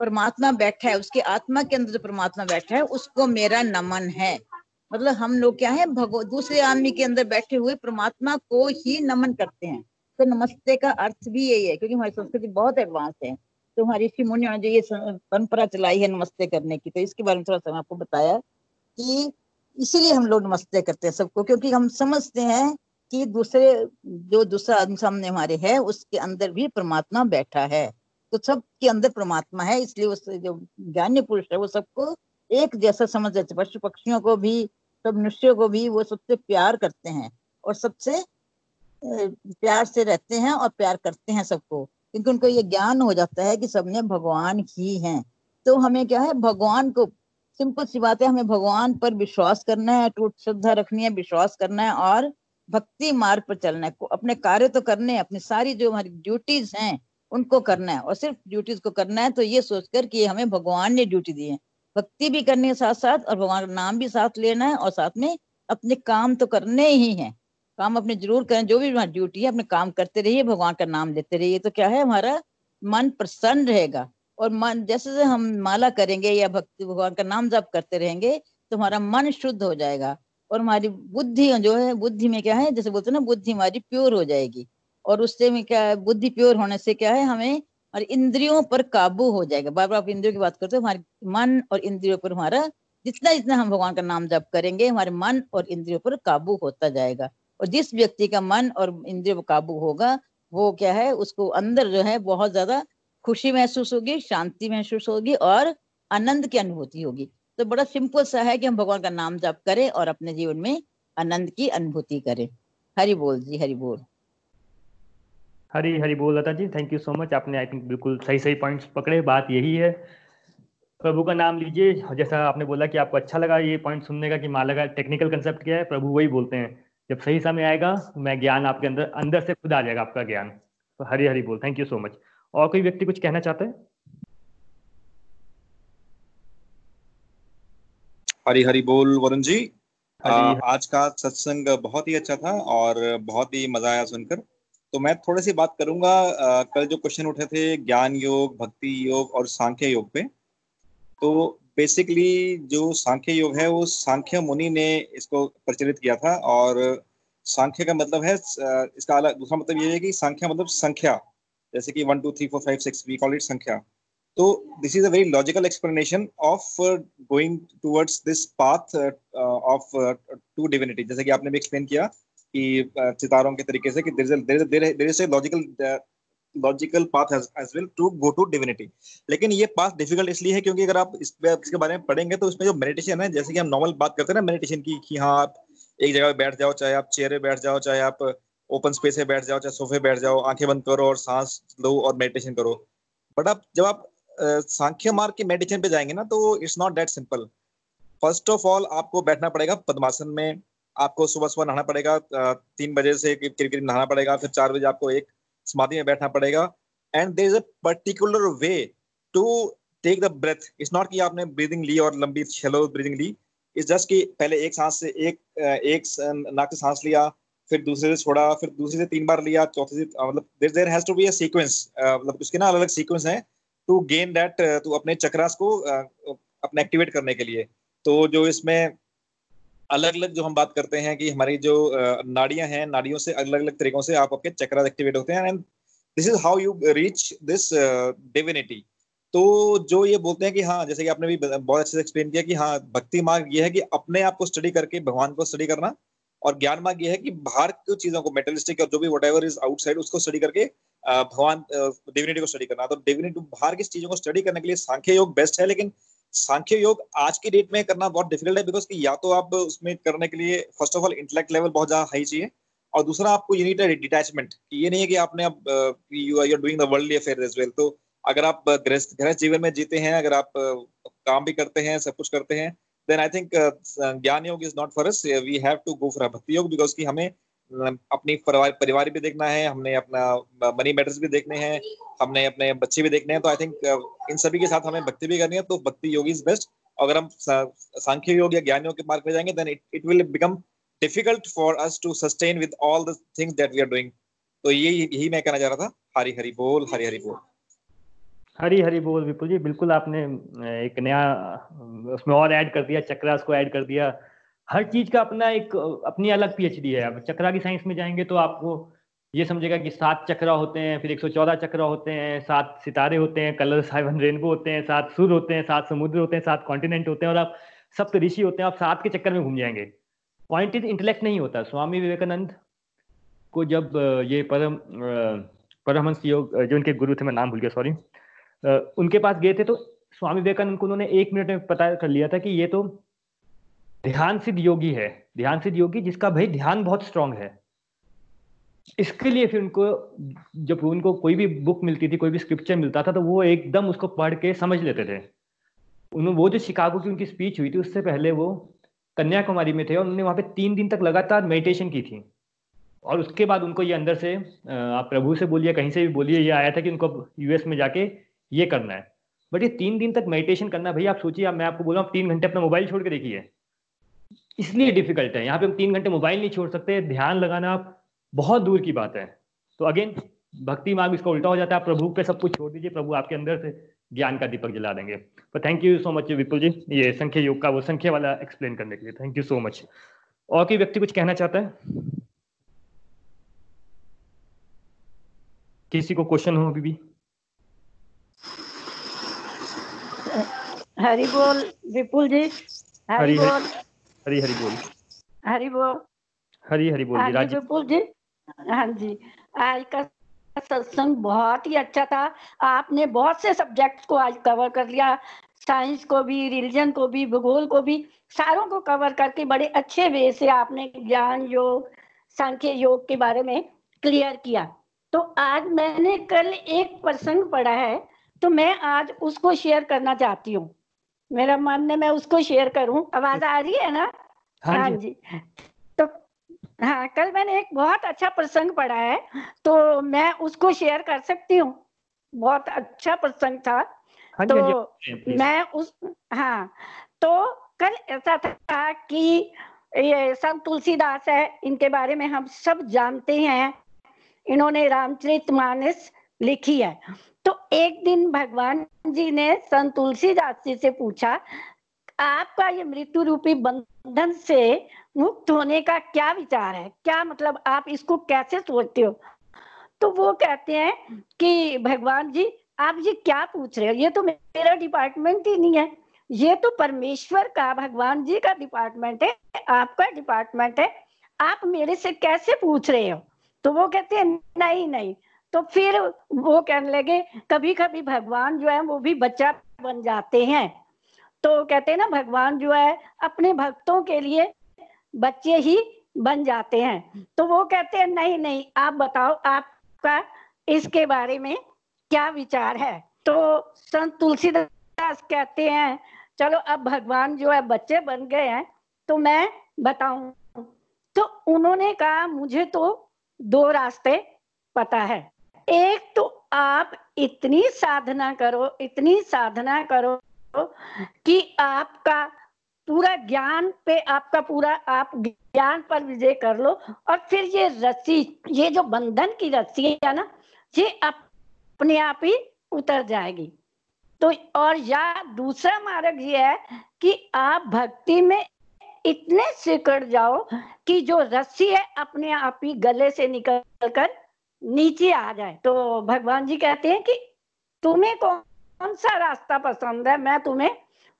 परमात्मा बैठा है, उसके आत्मा के अंदर जो परमात्मा बैठा है, उसको मेरा नमन है। मतलब हम लोग क्या है, दूसरे आदमी के अंदर बैठे हुए परमात्मा को ही नमन करते हैं। तो नमस्ते का अर्थ भी यही है, क्योंकि हमारी संस्कृति बहुत एडवांस है। तो हमारे ऋषि मुनियों ने जो ये परंपरा चलाई है नमस्ते करने की, तो इसके बारे में थोड़ा सा आपको बताया कि इसीलिए हम लोग नमस्ते करते हैं सबको, क्योंकि हम समझते हैं कि दूसरे जो दूसरा आदमी सामने हमारे है उसके अंदर भी परमात्मा बैठा है, तो सबके अंदर परमात्मा है। इसलिए उस जो ज्ञानी पुरुष है वो सबको एक जैसा समझ लेते, पशु पक्षियों को भी, सब मनुष्यों को भी, वो सबसे प्यार करते हैं और सबसे प्यार से रहते हैं और प्यार करते हैं सबको, क्योंकि उनको ये ज्ञान हो जाता है कि सबने भगवान ही हैं। तो हमें क्या है, भगवान को, सिंपल सी बात है, हमें भगवान पर विश्वास करना है, टूट श्रद्धा रखनी है, विश्वास करना है और भक्ति मार्ग पर चलना है। अपने कार्य तो करने हैं, अपनी सारी जो हमारी ड्यूटीज हैं उनको करना है, और सिर्फ ड्यूटीज को करना है तो ये सोचकर कि हमें भगवान ने ड्यूटी दी है। भक्ति भी करनी है साथ साथ, और भगवान का नाम भी साथ लेना है, और साथ में अपने काम तो करने ही हैं, काम अपने जरूर करें, जो भी हमारी ड्यूटी है अपने काम करते रहिए, भगवान का नाम लेते रहिए। तो क्या है, हमारा मन प्रसन्न रहेगा, और मन जैसे हम माला करेंगे या भक्ति भगवान का नाम जप करते रहेंगे तो हमारा मन शुद्ध हो जाएगा। और हमारी बुद्धि जो है, बुद्धि में क्या है, जैसे बोलते हैं ना, बुद्धि हमारी प्योर हो जाएगी, और उससे में क्या है, बुद्धि प्योर होने से क्या है, हमें और इंद्रियों पर काबू हो जाएगा। बार बार आप इंद्रियों की बात करते हो, हमारे मन और इंद्रियों पर हमारा जितना जितना हम भगवान का नाम जप करेंगे हमारे मन और इंद्रियों पर काबू होता जाएगा। और जिस व्यक्ति का मन और इंद्रियों पर काबू होगा वो क्या है, उसको अंदर जो है बहुत ज्यादा खुशी महसूस होगी, शांति महसूस होगी और आनंद की अनुभूति होगी। तो बड़ा सिंपल सा है कि हम भगवान का नाम जप करें और अपने जीवन में आनंद की अनुभूति करें। हरि बोल जी, हरि बोल, हरी हरी बोल। Lata ji thank you so much, आपने आई थिंक बिल्कुल सही सही पॉइंट्स पकड़े। बात यही है, प्रभु का नाम लीजिए। जैसा आपने बोला कि आपको अच्छा लगा ये पॉइंट सुनने का कि माला का टेक्निकल कंसेप्ट क्या है, प्रभु वही बोलते हैं। जब सही समय आएगा मैं ज्ञान आपके अंदर अंदर से खुद आ जाएगा आपका ज्ञान। तो हरी हरी बोल, थैंक यू सो मच। और कोई व्यक्ति कुछ कहना चाहता है? हरी हरी बोल वरुण जी। आज का सत्संग बहुत ही अच्छा था और बहुत ही मजा आया सुनकर। तो मैं थोड़ी सी बात करूंगा कल जो क्वेश्चन उठे थे ज्ञान योग, भक्ति योग और सांख्य योग पे। तो बेसिकली जो सांख्य योग है वो सांख्य मुनि ने इसको प्रचलित किया था। और सांख्य का मतलब है, इसका अलग दूसरा मतलब ये है कि सांख्य मतलब संख्या, जैसे कि 1 2 3 4 5 6 वी कॉल इट संख्या। तो this is a very logical explanation of going towards this path of to divinity, जैसे कि आपने भी एक्सप्लेन किया कि सितारों के तरीके से कि there is a logical path as well to go to divinity. लेकिन ये पाथ डिफिकल्ट इसलिए है क्योंकि अगर आप इसके बारे में पढ़ेंगे तो इसमें जो मेडिटेशन है, जैसे कि हम नॉर्मल बात करते हैं ना मेडिटेशन की कि हाँ आप एक जगह बैठ जाओ, चाहे आप चेयर पे बैठ जाओ, चाहे आप ओपन स्पेस पे बैठ जाओ, चाहे सोफे बैठ जाओ, आंखें बंद करो और सांस लो और मेडिटेशन करो। बट आप जब आप सांख्य मार्ग के मेडिटेशन पे जाएंगे ना तो it's not that simple. First of all आपको बैठना पड़ेगा पद्मासन में, आपको सुबह सुबह नहाना पड़ेगा, 3 बजे से करीब करीब नहाना पड़ेगा, फिर 4 बजे आपको एक समाधि में बैठना पड़ेगा। And there is a particular way to take the breath. It's not कि आपने ब्रीदिंग ली और लंबी शैलो ब्रीदिंग ली, इट्स जस्ट कि पहले एक सांस से एक नाक से सांस लिया, फिर दूसरे से छोड़ा, फिर दूसरे से 3 बार लिया, चौथे से, मतलब there has to be a sequence, मतलब उसके ना अलग अलग सीक्वेंस हैं टू गेन दैट, टू अपने चक्रास को अपने एक्टिवेट करने के लिए। तो जो इसमें अलग अलग जो हम बात करते हैं कि हमारी जो नाड़ियां हैं, नाड़ियों से अलग अलग तरीकों से आप आपके चक्रास एक्टिवेट होते हैं। And this is how you reach this divinity. तो जो ये बोलते हैं कि हाँ, जैसे कि आपने भी बहुत अच्छे से एक्सप्लेन किया कि हाँ भक्ति मार्ग ये है कि अपने आप को स्टडी करके भगवान को स्टडी करना, और ज्ञान मार्ग ये है कि बाहर की चीजों को मेटेलिस्टिक और जो भी वट एवर इज आउटसाइड उसको स्टडी करके भगवान डिविनिटी को स्टडी करना। तो डिविनिटी बाहर की चीजों को स्टडी करने के लिए सांख्य योग बेस्ट है। लेकिन सांख्य योग आज की डेट में करना बहुत डिफिकल्ट है, बिकॉज कि या तो आप उसमें करने के लिए first of all intellect level बहुत ज्यादा हाई चाहिए, और दूसरा आपको यू नीड डिटैचमेंट। ये नहीं है कि आपने आप you are doing the worldly affair as well. तो अगर आप गृहस्थ जीवन में जीते हैं, अगर आप काम भी करते हैं, सब कुछ करते हैं, देन आई थिंक ज्ञान योग is not for us. We have to go for भक्ति योग, बिकॉज कि हमें अपनी परिवार भी देखना है, हमने अपना मनी मैटर्स भी देखने हैं, हमने अपने बच्चे भी देखने हैं। तो आई थिंक इन सभी के साथ हमें भक्ति भी करनी है, तो भक्ति योग इज बेस्ट। अगर हम सांख्य योग या ज्ञान योग के मार्ग में जाएंगे then it will become difficult for us to sustain with all the things that we are doing. तो यही मैं कहना चाह रहा था। हरी हरी बोल, हरी हरी बोल, हरी हरी बोल। विपुल जी बिल्कुल आपने एक नया उसमें और ऐड कर दिया, चक्रास को ऐड कर दिया। हर चीज का अपना एक अपनी अलग पीएचडी है। अब चक्रा की साइंस में जाएंगे तो आपको ये समझेगा कि 7 चक्रा होते हैं, फिर 114 चक्रा होते हैं, 7 सितारे होते हैं, कलर 7 रेनबो होते हैं, 7 सूर्य होते हैं, 7 समुद्र होते हैं, 7 कॉन्टिनेंट होते हैं, और आप सप्तऋषि होते हैं। आप 7 के चक्कर में घूम जाएंगे। पॉइंट इज इंटेलेक्ट नहीं होता। स्वामी विवेकानंद को जब ये परमहंस योग जो उनके गुरु थे, मैं नाम भूल गया सॉरी, उनके पास गए थे तो स्वामी विवेकानंद को उन्होंने 1 मिनट में पता कर लिया था कि ये तो ध्यान सिद्ध योगी है। ध्यान सिद्ध योगी जिसका भाई ध्यान बहुत स्ट्रांग है। इसके लिए फिर उनको जब उनको कोई भी बुक मिलती थी, कोई भी स्क्रिप्चर मिलता था, तो वो एकदम उसको पढ़ के समझ लेते थे। वो जो शिकागो की उनकी स्पीच हुई थी उससे पहले वो कन्याकुमारी में थे और उन्होंने वहां पे 3 दिन तक लगातार मेडिटेशन की थी। और उसके बाद उनको ये अंदर से, आप प्रभु से बोलिए, कहीं से भी बोलिए, ये आया था कि उनको यूएस में जाके ये करना है। बट ये 3 दिन तक मेडिटेशन करना, भाई आप सोचिए, मैं आपको बोल रहा हूँ 3 घंटे अपना मोबाइल छोड़ के देखिए। इसलिए डिफिकल्ट है। यहाँ पे हम 3 घंटे मोबाइल नहीं छोड़ सकते। ध्यान लगाना बहुत दूर की बात है। तो अगेन भक्ति मार्ग इसका उल्टा हो जाता है। प्रभु पे सब कुछ छोड़ दीजिए, प्रभु आपके अंदर से ज्ञान का दीपक जला देंगे। तो thank you so much Vipul ji, ये संख्या योग का वो संख्या वाला एक्सप्लेन करने के लिए थैंक यू सो मच। और कोई व्यक्ति कुछ कहना चाहता है? किसी को क्वेश्चन हो अभी भी? हरि बोल विपुल जी, हरि बोल, हरि हरि बोल, हरि बोल, हरि हरि बोल जी, विपुल जी। हाँ जी, आज का सत्संग बहुत ही अच्छा था। आपने बहुत से सब्जेक्ट्स को आज कवर कर लिया, साइंस को भी, रिलीजन को भी, भूगोल को भी, सारों को कवर करके बड़े अच्छे वे से आपने ज्ञान योग, सांख्य योग के बारे में क्लियर किया। तो आज मैंने कल एक प्रसंग पढ़ा है, तो मैं आज उसको शेयर करना चाहती हूँ। मेरा मन है मैं उसको शेयर करूँ। आवाज आ रही है ना? हाँ जी। तो हाँ, कल मैंने एक बहुत अच्छा प्रसंग पढ़ा है, तो मैं उसको शेयर कर सकती हूँ। बहुत अच्छा प्रसंग था। तो मैं उस हाँ, तो कल ऐसा था कि ये संत तुलसीदास है, इनके बारे में हम सब जानते हैं, इन्होंने रामचरितमानस लिखी है। तो एक दिन भगवान जी ने संत तुलसीदास जी से पूछा, आपका ये मृत्यु रूपी बंधन से मुक्त होने का क्या विचार है, क्या मतलब आप इसको कैसे सोचते हो? तो वो कहते हैं कि भगवान जी आप ये क्या पूछ रहे हो, ये तो मेरा डिपार्टमेंट ही नहीं है, ये तो परमेश्वर का, भगवान जी का डिपार्टमेंट है, आपका डिपार्टमेंट है, आप मेरे से कैसे पूछ रहे हो? तो वो कहते हैं नहीं नहीं। तो फिर वो कहने लगे, कभी कभी भगवान जो है वो भी बच्चा बन जाते हैं। तो कहते हैं ना, भगवान जो है अपने भक्तों के लिए बच्चे ही बन जाते हैं। तो वो कहते हैं नहीं नहीं, आप बताओ आपका इसके बारे में क्या विचार है? तो संत तुलसीदास कहते हैं, चलो अब भगवान जो है बच्चे बन गए हैं तो मैं बताऊं। तो उन्होंने कहा, मुझे तो दो रास्ते पता है, एक तो आप इतनी साधना करो, इतनी साधना करो कि आपका पूरा ज्ञान पे, आपका पूरा, आप ज्ञान पर विजय कर लो, और फिर ये रस्सी, ये जो बंधन की रस्सी है ना, ये अपने आप ही उतर जाएगी। तो और या दूसरा मार्ग ये है कि आप भक्ति में इतने सिकड़ जाओ कि जो रस्सी है अपने आप ही गले से निकल कर नीचे आ जाए। तो भगवान जी कहते हैं कि तुम्हें कौन सा रास्ता पसंद है, मैं तुम्हें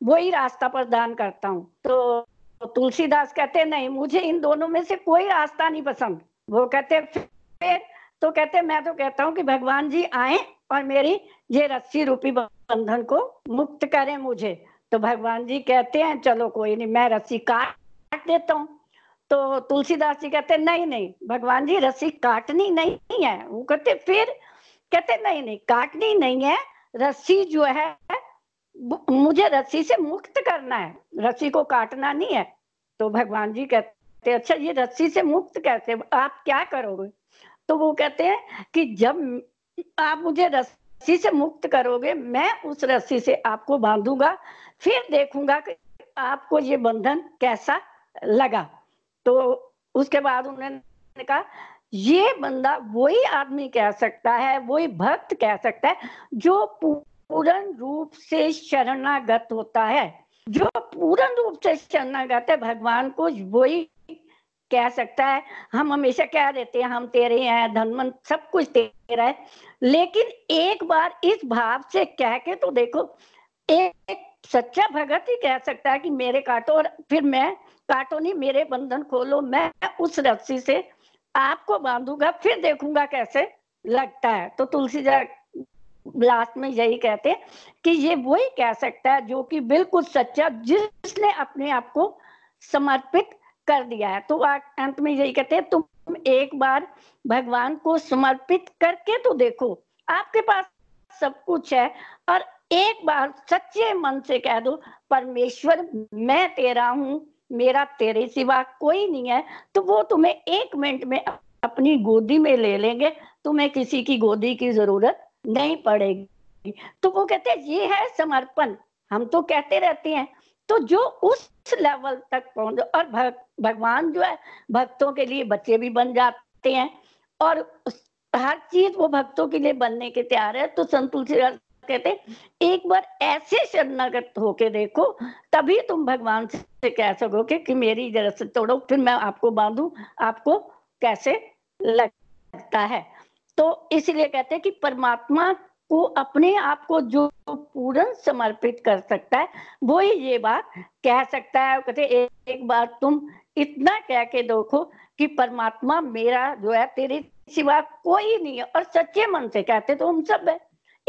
वही रास्ता प्रदान करता हूँ। तो तुलसीदास कहते हैं नहीं, मुझे इन दोनों में से कोई रास्ता नहीं पसंद। वो कहते हैं फिर? तो कहते हैं मैं तो कहता हूँ कि भगवान जी आए और मेरी ये रस्सी रूपी बंधन को मुक्त करें मुझे। तो भगवान जी कहते हैं चलो कोई नहीं, मैं रस्सी काट देता हूँ। तो तुलसीदास जी कहते हैं नहीं नहीं भगवान जी, रस्सी काटनी नहीं है। वो कहते फिर? कहते नहीं नहीं, काटनी नहीं है, रस्सी जो है मुझे रस्सी से मुक्त करना है, रस्सी को काटना नहीं है। तो भगवान जी कहते अच्छा ये रस्सी से मुक्त कैसे, आप क्या करोगे? तो वो कहते हैं कि जब आप मुझे रस्सी से मुक्त करोगे, मैं उस रस्सी से आपको बांधूंगा, फिर देखूंगा कि आपको ये बंधन कैसा लगा। तो उसके बाद उन्होंने कहा ये बंदा वही आदमी कह सकता है, वही भक्त कह सकता है जो पूर्ण रूप से शरणागत होता है, जो पूर्ण रूप से शरणागत है भगवान को, वही कह सकता है। हम हमेशा कह देते हैं हम तेरे हैं, धनमन सब कुछ तेरा है, लेकिन एक बार इस भाव से कह के तो देखो, एक सच्चा भगत ही कह सकता है कि मेरे काटो, और फिर मैं काटो नहीं, मेरे बंधन खोलो, मैं उस रस्सी से आपको बांधूंगा, फिर देखूंगा कैसे लगता है। तो तुलसीदास लास्ट में यही कहते हैं कि ये वही कह सकता है जो कि बिल्कुल सच्चा, जिसने अपने आप को समर्पित कर दिया है। तो अंत में यही कहते हैं तुम एक बार भगवान को समर्पित करके तो देखो, आपके पास सब कुछ है, और एक बार सच्चे मन से कह दो परमेश्वर मैं तेरा हूँ, मेरा तेरे सिवा कोई नहीं है, तो वो तुम्हें एक मिनट में अपनी गोदी में ले लेंगे, तुम्हें किसी की गोदी की जरूरत नहीं पड़ेगी। तो वो कहते हैं ये है समर्पण। हम तो कहते रहते हैं, तो जो उस लेवल तक पहुंचो, और भगवान जो है भक्तों के लिए बच्चे भी बन जाते हैं, और हर चीज वो भक्तों के लिए बनने के तैयार है। तो संत तुलसीदास कहते एक बार ऐसे शरणागत होके देखो, तभी तुम भगवान से कह सकोगे कि मेरी जरा से तोड़ो, फिर मैं आपको बांधू, आपको कैसे लगता है। तो इसलिए कहते हैं कि परमात्मा को अपने आप को जो पूर्ण समर्पित कर सकता है वो ही ये बात कह सकता है। कहते एक बार तुम इतना कह के देखो कि परमात्मा मेरा जो है तेरे सिवा कोई नहीं है, और सच्चे मन से कहते तो हम सब है।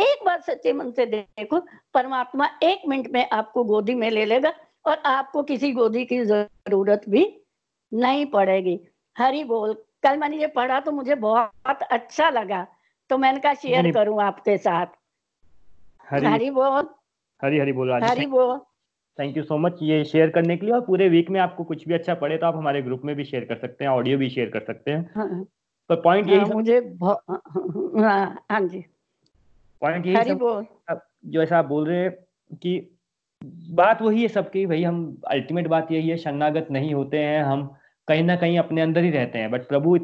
एक बार सच्चे मन से देखो, परमात्मा एक मिनट में आपको गोदी में ले लेगा और आपको किसी गोदी की जरूरत भी नहीं पड़ेगी। हरि बोल। कल मैंने ये पढ़ा तो मुझे बहुत अच्छा लगा, तो मैंने कहा शेयर करूं आपके साथ। हरि बोल। हरि हरि बोल। हरि बोल। थैंक यू सो मच ये शेयर करने के लिए। और पूरे वीक में आपको कुछ भी अच्छा पड़े तो आप हमारे ग्रुप में भी शेयर कर सकते हैं, ऑडियो भी शेयर कर सकते हैं। हाँ। पर पॉइंट यही मुझे हाँ जी पॉइंट यही जो ऐसा आप बोल रहे हैं कि बात वही है सबकी, भाई हम अल्टीमेट बात यही है, शरणागत नहीं होते हैं हम, कहीं ना कहीं अपने अंदर ही रहते हैं। बट प्रभु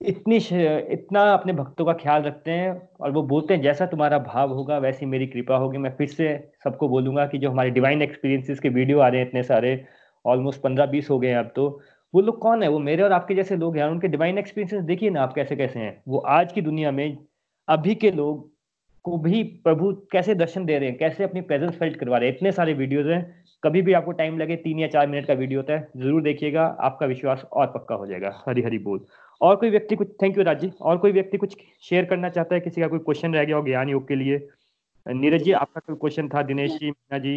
इतना अपने भक्तों का ख्याल रखते हैं और वो बोलते हैं जैसा तुम्हारा भाव होगा वैसी मेरी कृपा होगी। मैं फिर से सबको बोलूंगा कि जो हमारे डिवाइन एक्सपीरियंसेस के वीडियो आ रहे हैं इतने सारे, ऑलमोस्ट 15-20 हो गए हैं अब, तो वो लोग कौन है? वो मेरे और आपके जैसे लोग हैं। उनके डिवाइन एक्सपीरियंसेस देखिए ना आप कैसे कैसे हैं। वो आज की दुनिया में अभी के लोग को भी प्रभु कैसे दर्शन दे रहे हैं, कैसे अपनी प्रेजेंस फेल्ट करवा रहे हैं। इतने सारे वीडियोज हैं, कभी भी आपको टाइम लगे 3 या 4 मिनट का वीडियो होता है, जरूर देखिएगा, आपका विश्वास और पक्का हो जाएगा। हरि हरि बोल। और कोई व्यक्ति कुछ? Thank you Raj ji. और कोई व्यक्ति कुछ शेयर करना चाहता है? किसी का कोई क्वेश्चन रह गया हो ज्ञान योग के लिए? नीरज जी आपका कोई क्वेश्चन था? दिनेश जी, मीना जी,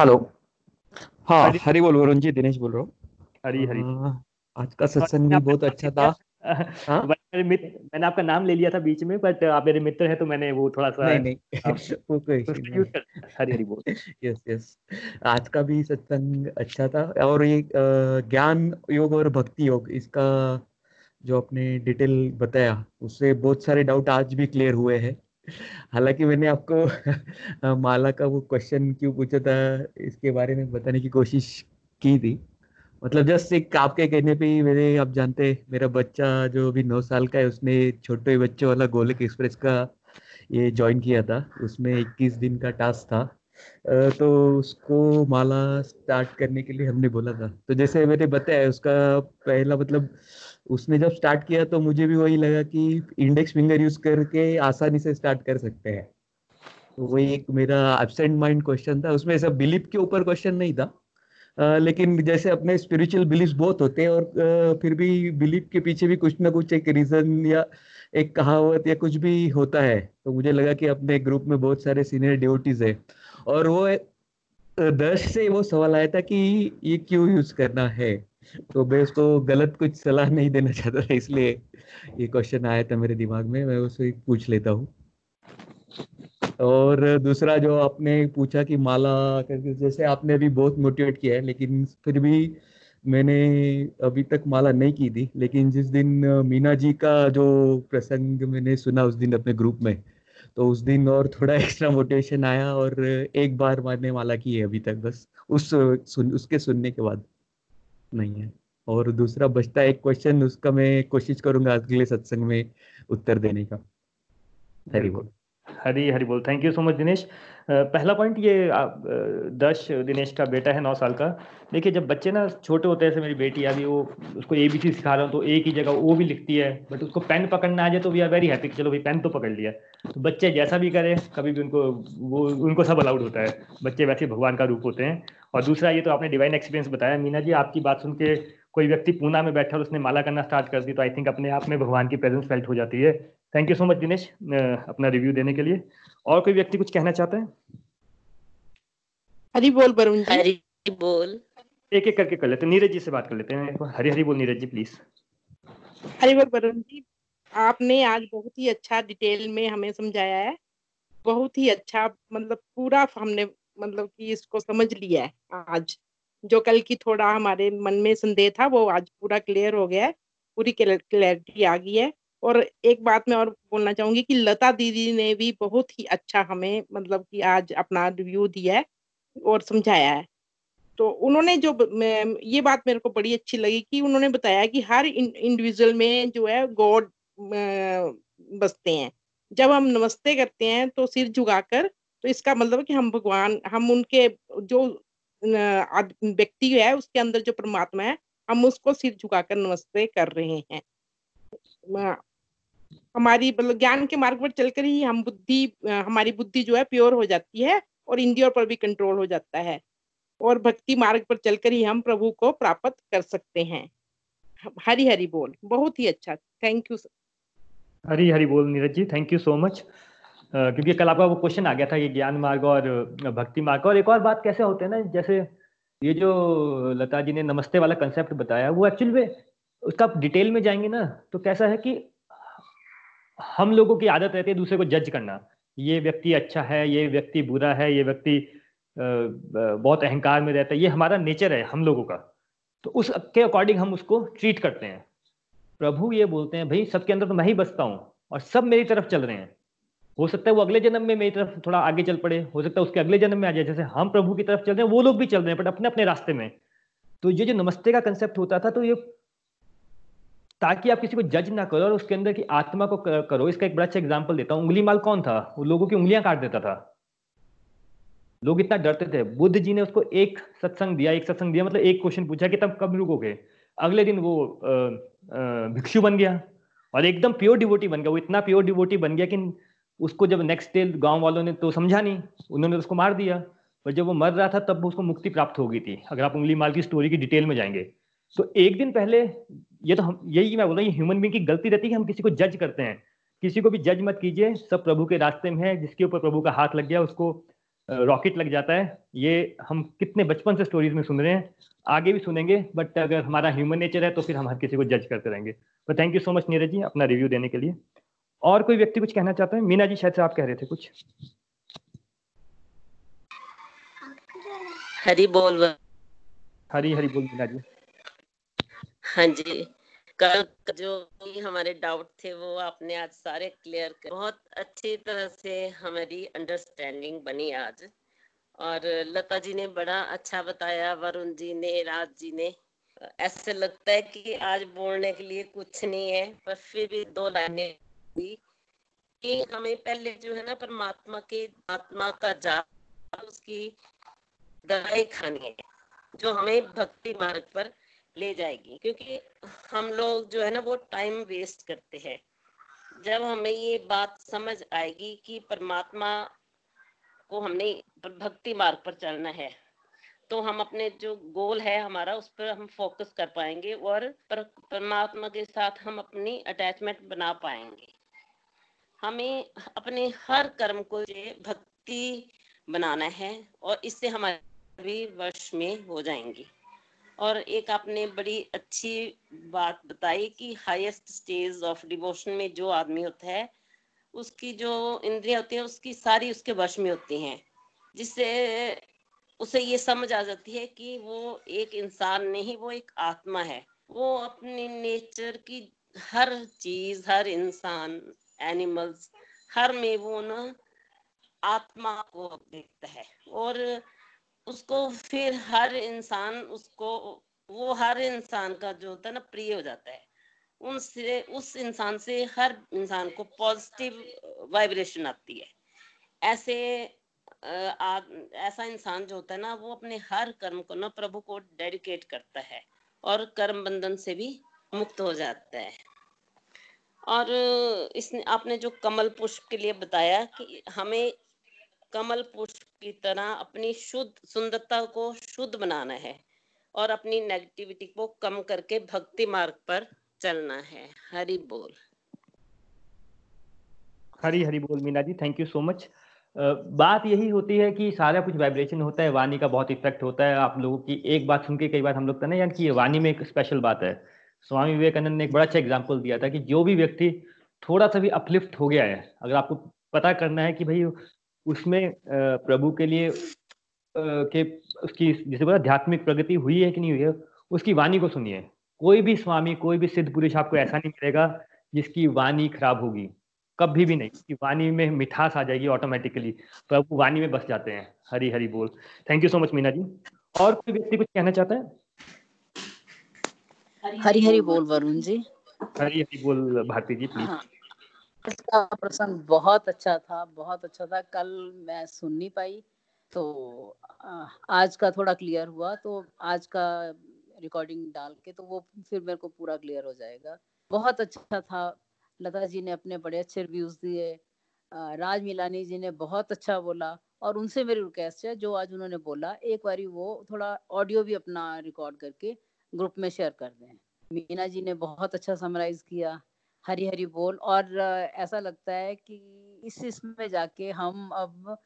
हेलो। हाँ हरि बोल। वरुण जी, दिनेश बोल रहा हूँ। हरि हरि। आज का सत्संग भी बहुत अच्छा था। हाँ? मैंने आपका नाम ले लिया था बीच में, बट आप मेरे मित्र हैं तो मैंने वो थोड़ा सा नहीं। आज का भी सत्संग अच्छा था। और ये ज्ञान योग और भक्ति योग, इसका जो आपने डिटेल बताया उससे बहुत सारे डाउट आज भी क्लियर हुए हैं। हालांकि मैंने आपको माला का वो क्वेश्चन क्यों पूछा था इसके बारे में बताने की कोशिश की थी, मतलब जस्ट एक आपके कहने पे ही मेरे, आप जानते मेरा बच्चा जो अभी 9 साल का है उसने छोटे बच्चों वाला गोलोक एक्सप्रेस का ये ज्वाइन किया था, उसमें 21 दिन का टास्क था। तो उसको माला स्टार्ट करने के लिए हमने बोला था, तो जैसे मैंने बताया उसका पहला मतलब उसने जब स्टार्ट किया तो मुझे भी वही लगा कि इंडेक्स फिंगर यूज करके आसानी से स्टार्ट कर सकते हैं। तो वही एक मेरा एब्सेंट माइंड क्वेश्चन था, उसमें ऐसा बिलीफ के ऊपर क्वेश्चन नहीं था। लेकिन जैसे अपने स्पिरिचुअल बिलीफ बहुत होते हैं और फिर भी बिलीफ के पीछे भी कुछ ना कुछ एक रीजन या एक कहावत या कुछ भी होता है। तो मुझे लगा कि अपने ग्रुप में बहुत सारे सीनियर डिवोटीज है और वो दर्श से वो सवाल आया था कि ये क्यों यूज करना है, तो मैं उसको गलत कुछ सलाह नहीं देना चाहता था, इसलिए ये क्वेश्चन आया था मेरे दिमाग में, मैं उससे पूछ लेता हूँ। और दूसरा जो आपने पूछा कि माला करके, जैसे आपने अभी बहुत मोटिवेट किया है, लेकिन फिर भी मैंने अभी तक माला नहीं की थी। लेकिन जिस दिन मीना जी का जो प्रसंग मैंने सुना उस दिन अपने ग्रुप में, तो उस दिन और थोड़ा एक्स्ट्रा मोटिवेशन आया और एक बार मैंने माला की है अभी तक, बस उसके सुनने के बाद नहीं है। और दूसरा बचता एक क्वेश्चन, उसका मैं कोशिश करूंगा अगले सत्संग में उत्तर देने का। हरि बोल। हरी हरी बोल। Thank you so much Dinesh. पहला पॉइंट ये दर्श, दिनेश का बेटा है 9 साल का। देखिए जब बच्चे ना छोटे होते हैं, जैसे मेरी बेटी अभी वो उसको ABC सिखा रहा हूँ तो एक ही जगह वो भी लिखती है, बट उसको पेन पकड़ना आ जाए तो वी आर वेरी हैप्पी, चलो भाई पेन तो पकड़ लिया। तो बच्चे जैसा भी करें कभी भी उनको सब अलाउड होता है, बच्चे वैसे भगवान का रूप होते हैं। और दूसरा ये तो आपने डिवाइन एक्सपीरियंस बताया। मीना जी आपकी बात सुन के कोई व्यक्ति पूना में बैठा और उसने माला करना स्टार्ट कर दी तो आई थिंक अपने आप में भगवान की प्रेजेंस फेल्ट हो जाती है। Thank you so much Dinesh अपना रिव्यू देने के लिए। और कोई व्यक्ति कुछ कहना चाहता है? हरि बोल वरुण जी। हरि बोल। एक एक करके कर लेते हैं, नीरज जी से बात कर लेते हैं। हरि हरि बोल नीरज जी प्लीज। हरि बोल वरुण जी, आपने आज बहुत ही अच्छा डिटेल में हमें समझाया है, बहुत ही अच्छा, मतलब पूरा हमने मतलब कि इसको समझ लिया है। आज जो कल की थोड़ा हमारे मन में संदेह था वो आज पूरा क्लियर हो गया है, पूरी क्लैरिटी आ गई है। और एक बात मैं और बोलना चाहूंगी कि लता दीदी ने भी बहुत ही अच्छा हमें मतलब कि आज अपना रिव्यू दिया है और समझाया है। तो उन्होंने जो ये बात मेरे को बड़ी अच्छी लगी कि उन्होंने बताया कि हर इंडिविजुअल में जो है गॉड बसते हैं। जब हम नमस्ते करते हैं तो सिर झुकाकर, तो इसका मतलब कि हम उनके जो व्यक्ति है उसके अंदर जो परमात्मा है हम उसको सिर झुकाकर नमस्ते कर रहे हैं। हमारी मतलब ज्ञान के मार्ग पर चलकर ही हम बुद्धि, हमारी बुद्धि जो है प्योर हो जाती है और इंद्रियों पर भी कंट्रोल हो जाता है और भक्ति मार्ग पर चलकर ही हम प्रभु को प्राप्त कर सकते हैं। हरी हरी बोल। बहुत ही अच्छा, थैंक यू। हरी हरी बोल Neeraj ji, thank you so much. क्योंकि कल आपका वो क्वेश्चन आ गया था कि ज्ञान मार्ग और भक्ति मार्ग और एक और बात कैसे होते हैं ना, जैसे ये जो लता जी ने नमस्ते वाला कंसेप्ट बताया वो एक्चुअल में उसका डिटेल में जाएंगे ना तो कैसा है कि हम लोगों की आदत रहती है दूसरे को जज करना, ये व्यक्ति अच्छा है, ये व्यक्ति बुरा है, ये व्यक्ति बहुत अहंकार में रहता है, ये हमारा नेचर है हम लोगों का, तो उसके अकॉर्डिंग हम उसको ट्रीट करते हैं। प्रभु ये बोलते हैं भाई सबके अंदर तो मैं ही बसता हूँ और सब मेरी तरफ चल रहे हैं, हो सकता है वो अगले जन्म में मेरी तरफ थोड़ा आगे चल पड़े, हो सकता है उसके अगले जन्म में आ जाए, जैसे हम प्रभु की तरफ चल रहे हैं वो लोग भी चल रहे हैं बट अपने अपने रास्ते में। तो ये जो नमस्ते का कंसेप्ट होता था तो ये ताकि आप किसी को जज ना करो और उसके अंदर की आत्मा को करो। इसका एक बड़ा अच्छा एग्जाम्पल देता हूँ, उंगली माल कौन था, वो लोगों की उंगलियां काट देता था, लोग इतना डरते थे। बुद्ध जी ने उसको एक सत्संग दिया मतलब एक क्वेश्चन पूछा कि तब कब रुकोगे, अगले दिन वो भिक्षु बन गया और एकदम प्योर डिवोटी बन गया। वो इतना प्योर डिवोटी बन गया कि उसको जब नेक्स्ट डे गांव वालों ने तो समझा नहीं, उन्होंने उसको मार दिया, पर जब वो मर रहा था तब उसको मुक्ति प्राप्त हो गई थी। अगर आप उंगली माल की स्टोरी की डिटेल में जाएंगे तो एक दिन पहले, ये तो हम यही मैं बोल रहा हूँ, ये ह्यूमन बीइंग की गलती रहती है कि हम किसी को जज करते हैं। किसी को भी जज मत कीजिए, सब प्रभु के रास्ते में है। जिसके ऊपर प्रभु का हाथ लग गया उसको रॉकेट लग जाता है। ये हम कितने बचपन से स्टोरीज में सुन रहे हैं, आगे भी सुनेंगे, बट अगर हमारा ह्यूमन नेचर है तो फिर हम हर किसी को जज करते रहेंगे। तो thank you so much Neeraj ji अपना रिव्यू देने के लिए। और कोई व्यक्ति कुछ कहना चाहते हैं? मीना जी शायद से आप कह रहे थे कुछ। हरी बोल। हरी हरी बोल मीना जी। हाँ जी, कल जो हमारे डाउट थे वो आपने आज सारे क्लियर कर, बहुत अच्छी तरह से हमारी अंडरस्टैंडिंग बनी आज। और लता जी ने बड़ा अच्छा बताया, वरुण जी ने, राज जी ने। ऐसे लगता है कि आज बोलने के लिए कुछ नहीं है, पर फिर भी दो लाइनें कि हमें पहले जो है ना परमात्मा के आत्मा का जाप, उसकी दवाई खानी है जो हमें भक्ति मार्ग पर ले जाएगी। क्योंकि हम लोग जो है ना वो टाइम वेस्ट करते हैं। जब हमें ये बात समझ आएगी कि परमात्मा को हमने भक्ति मार्ग पर चलना है तो हम अपने जो गोल है हमारा उस पर हम फोकस कर पाएंगे और परमात्मा के साथ हम अपनी अटैचमेंट बना पाएंगे। हमें अपने हर कर्म को भक्ति बनाना है और इससे हमारे भी वश में हो जाएंगी। और एक आपने बड़ी अच्छी बात बताई कि हाईएस्ट स्टेज ऑफ डिवोशन में जो आदमी होता है उसकी जो इंद्रियां होती हैं उसकी सारी उसके वश में होती हैं, जिससे उसे ये समझ आ जाती है कि वो एक इंसान नहीं, वो एक आत्मा है। वो अपने नेचर की हर चीज, हर इंसान, एनिमल्स, हर में वो ना आत्मा को देखता है और उसको फिर हर इंसान उसको वो हर इंसान का जो होता है ना प्रिय हो जाता है। उनसे उस इंसान से हर इंसान को पॉजिटिव वाइब्रेशन आती है। ऐसा इंसान जो होता है ना वो अपने हर कर्म को ना प्रभु को डेडिकेट करता है और कर्म बंधन से भी मुक्त हो जाता है। और इसने आपने जो कमल पुष्प के लिए बताया कि हमें कमल पुष्प की तरह अपनी शुद्ध सुंदरता को शुद्ध बनाना है और अपनी नेगेटिविटी को कम करके भक्ति मार्ग पर चलना है। हरि बोल। हरी हरी बोल Meena ji, thank you so much. बात यही होती है कि सारा कुछ वाइब्रेशन होता है, वाणी का बहुत इफेक्ट होता है। आप लोगों की एक बात सुन के कई बार हम लोग कहते हैं यार कि ये वाणी में एक स्पेशल बात है। स्वामी विवेकानंद ने एक बड़ा अच्छा एग्जाम्पल दिया था कि जो भी व्यक्ति थोड़ा सा भी अपलिफ्ट हो गया है, अगर आपको पता करना है कि भाई उसमें प्रभु के लिए के उसकी जैसे बोला आध्यात्मिक प्रगति हुई है कि नहीं हुई है, उसकी वाणी को सुनिए। कोई भी स्वामी, कोई भी सिद्ध पुरुष आपको ऐसा नहीं मिलेगा जिसकी वाणी खराब होगी, कभी भी नहीं। उसकी वाणी में मिठास आ जाएगी ऑटोमेटिकली, प्रभु वाणी में बस जाते हैं। हरी हरी बोल, thank you so much Meena ji. और कोई व्यक्ति कुछ कहना चाहता है? हरी हरी बोल वरुण जी। हरी हरी बोल भारती जी, प्लीज। इसका प्रसंग बहुत अच्छा था, बहुत अच्छा था। कल मैं सुन नहीं पाई तो आज का थोड़ा क्लियर हुआ, तो आज का रिकॉर्डिंग डाल के तो वो फिर मेरे को पूरा क्लियर हो जाएगा। बहुत अच्छा था, लता जी ने अपने बड़े अच्छे रिव्यूज दिए, राज मिलानी जी ने बहुत अच्छा बोला, और उनसे मेरी रिक्वेस्ट है जो आज उन्होंने बोला एक बारी वो थोड़ा ऑडियो भी अपना रिकॉर्ड करके ग्रुप में शेयर कर दें। मीना जी ने बहुत अच्छा समराइज किया, हरी हरी बोल, और ऐसा लगता है कि इस इसमें जाके हम अब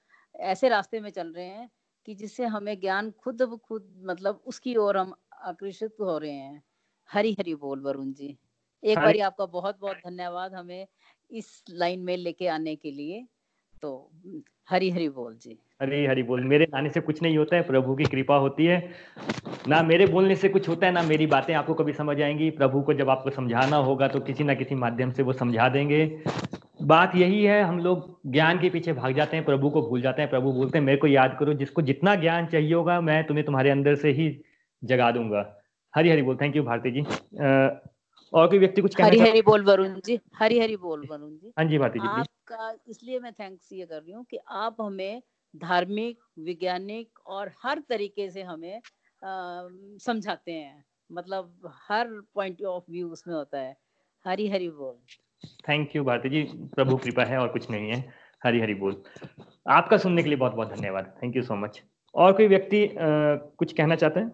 ऐसे रास्ते में चल रहे हैं कि जिससे हमें ज्ञान खुद ब खुद मतलब उसकी ओर हम आकर्षित हो रहे हैं। हरी हरी बोल वरुण जी, एक बारी आपका बहुत बहुत धन्यवाद हमें इस लाइन में लेके आने के लिए। तो हरी हरी बोल जी, हरी हरी बोल। मेरे गाने से कुछ नहीं होता है, प्रभु की कृपा होती है ना। मेरे बोलने से कुछ होता है ना, मेरी बातें आपको कभी समझ आएंगी। प्रभु को जब आपको समझाना होगा तो किसी ना किसी माध्यम से वो समझा देंगे। बात यही है, हम लोग ज्ञान के पीछे भाग जाते हैं, प्रभु को भूल जाते हैं। प्रभु बोलते हैं मेरे को याद करो, जिसको जितना ज्ञान चाहिए होगा मैं तुम्हें तुम्हारे अंदर से ही जगा दूंगा। हरी हरी बोल। Thank you Bharti ji. और कोई व्यक्ति कुछ कहना चाहता है? हरी हरी बोल वरुण जी, हरी हरी बोल वरुण जी। हाँ जी भारती जी, आपका इसलिए मैं थैंक्स ये कर रही हूँ कि आप हमें धार्मिक, वैज्ञानिक और हर तरीके से हमें समझाते हैं, मतलब हर पॉइंट ऑफ व्यू उसमें होता है। हरी हरी बोल। थैंक यू भारती जी, प्रभु कृपा है और कुछ नहीं है। हरी हरी बोल। आपका सुनने के लिए बहुत बहुत धन्यवाद। Thank you so much. और कोई व्यक्ति कुछ कहना चाहते हैं?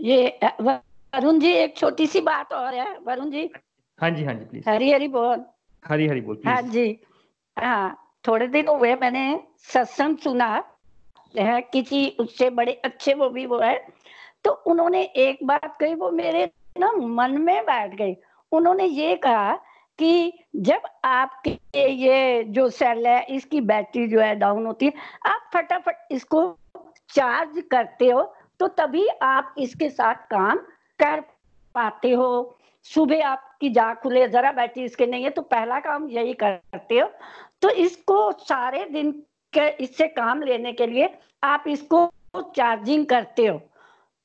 ये वरुण जी एक छोटी सी बात और है वरुण जी। हाँ जी, हाँ जी, प्लीज। हरी हरी बोल, हरी हरी बोल। हाँ जी, हाँ, थोड़े दिन हुए मैंने सत्संग सुना किसी उससे बड़े अच्छे वो भी वो है, तो उन्होंने एक बात कही वो मेरे ना मन में बैठ गई। उन्होंने ये कहा कि जब आपके ये जो सेल है इसकी बैटरी जो है डाउन होती है, आप फटाफट इसको चार्ज करते हो तो तभी आप इसके साथ काम कर पाते हो। सुबह आपकी जाग खुले, जरा बैटरी इसके नहीं है तो पहला काम यही करते हो। तो इसको सारे दिन के इससे काम लेने के लिए आप इसको चार्जिंग करते हो।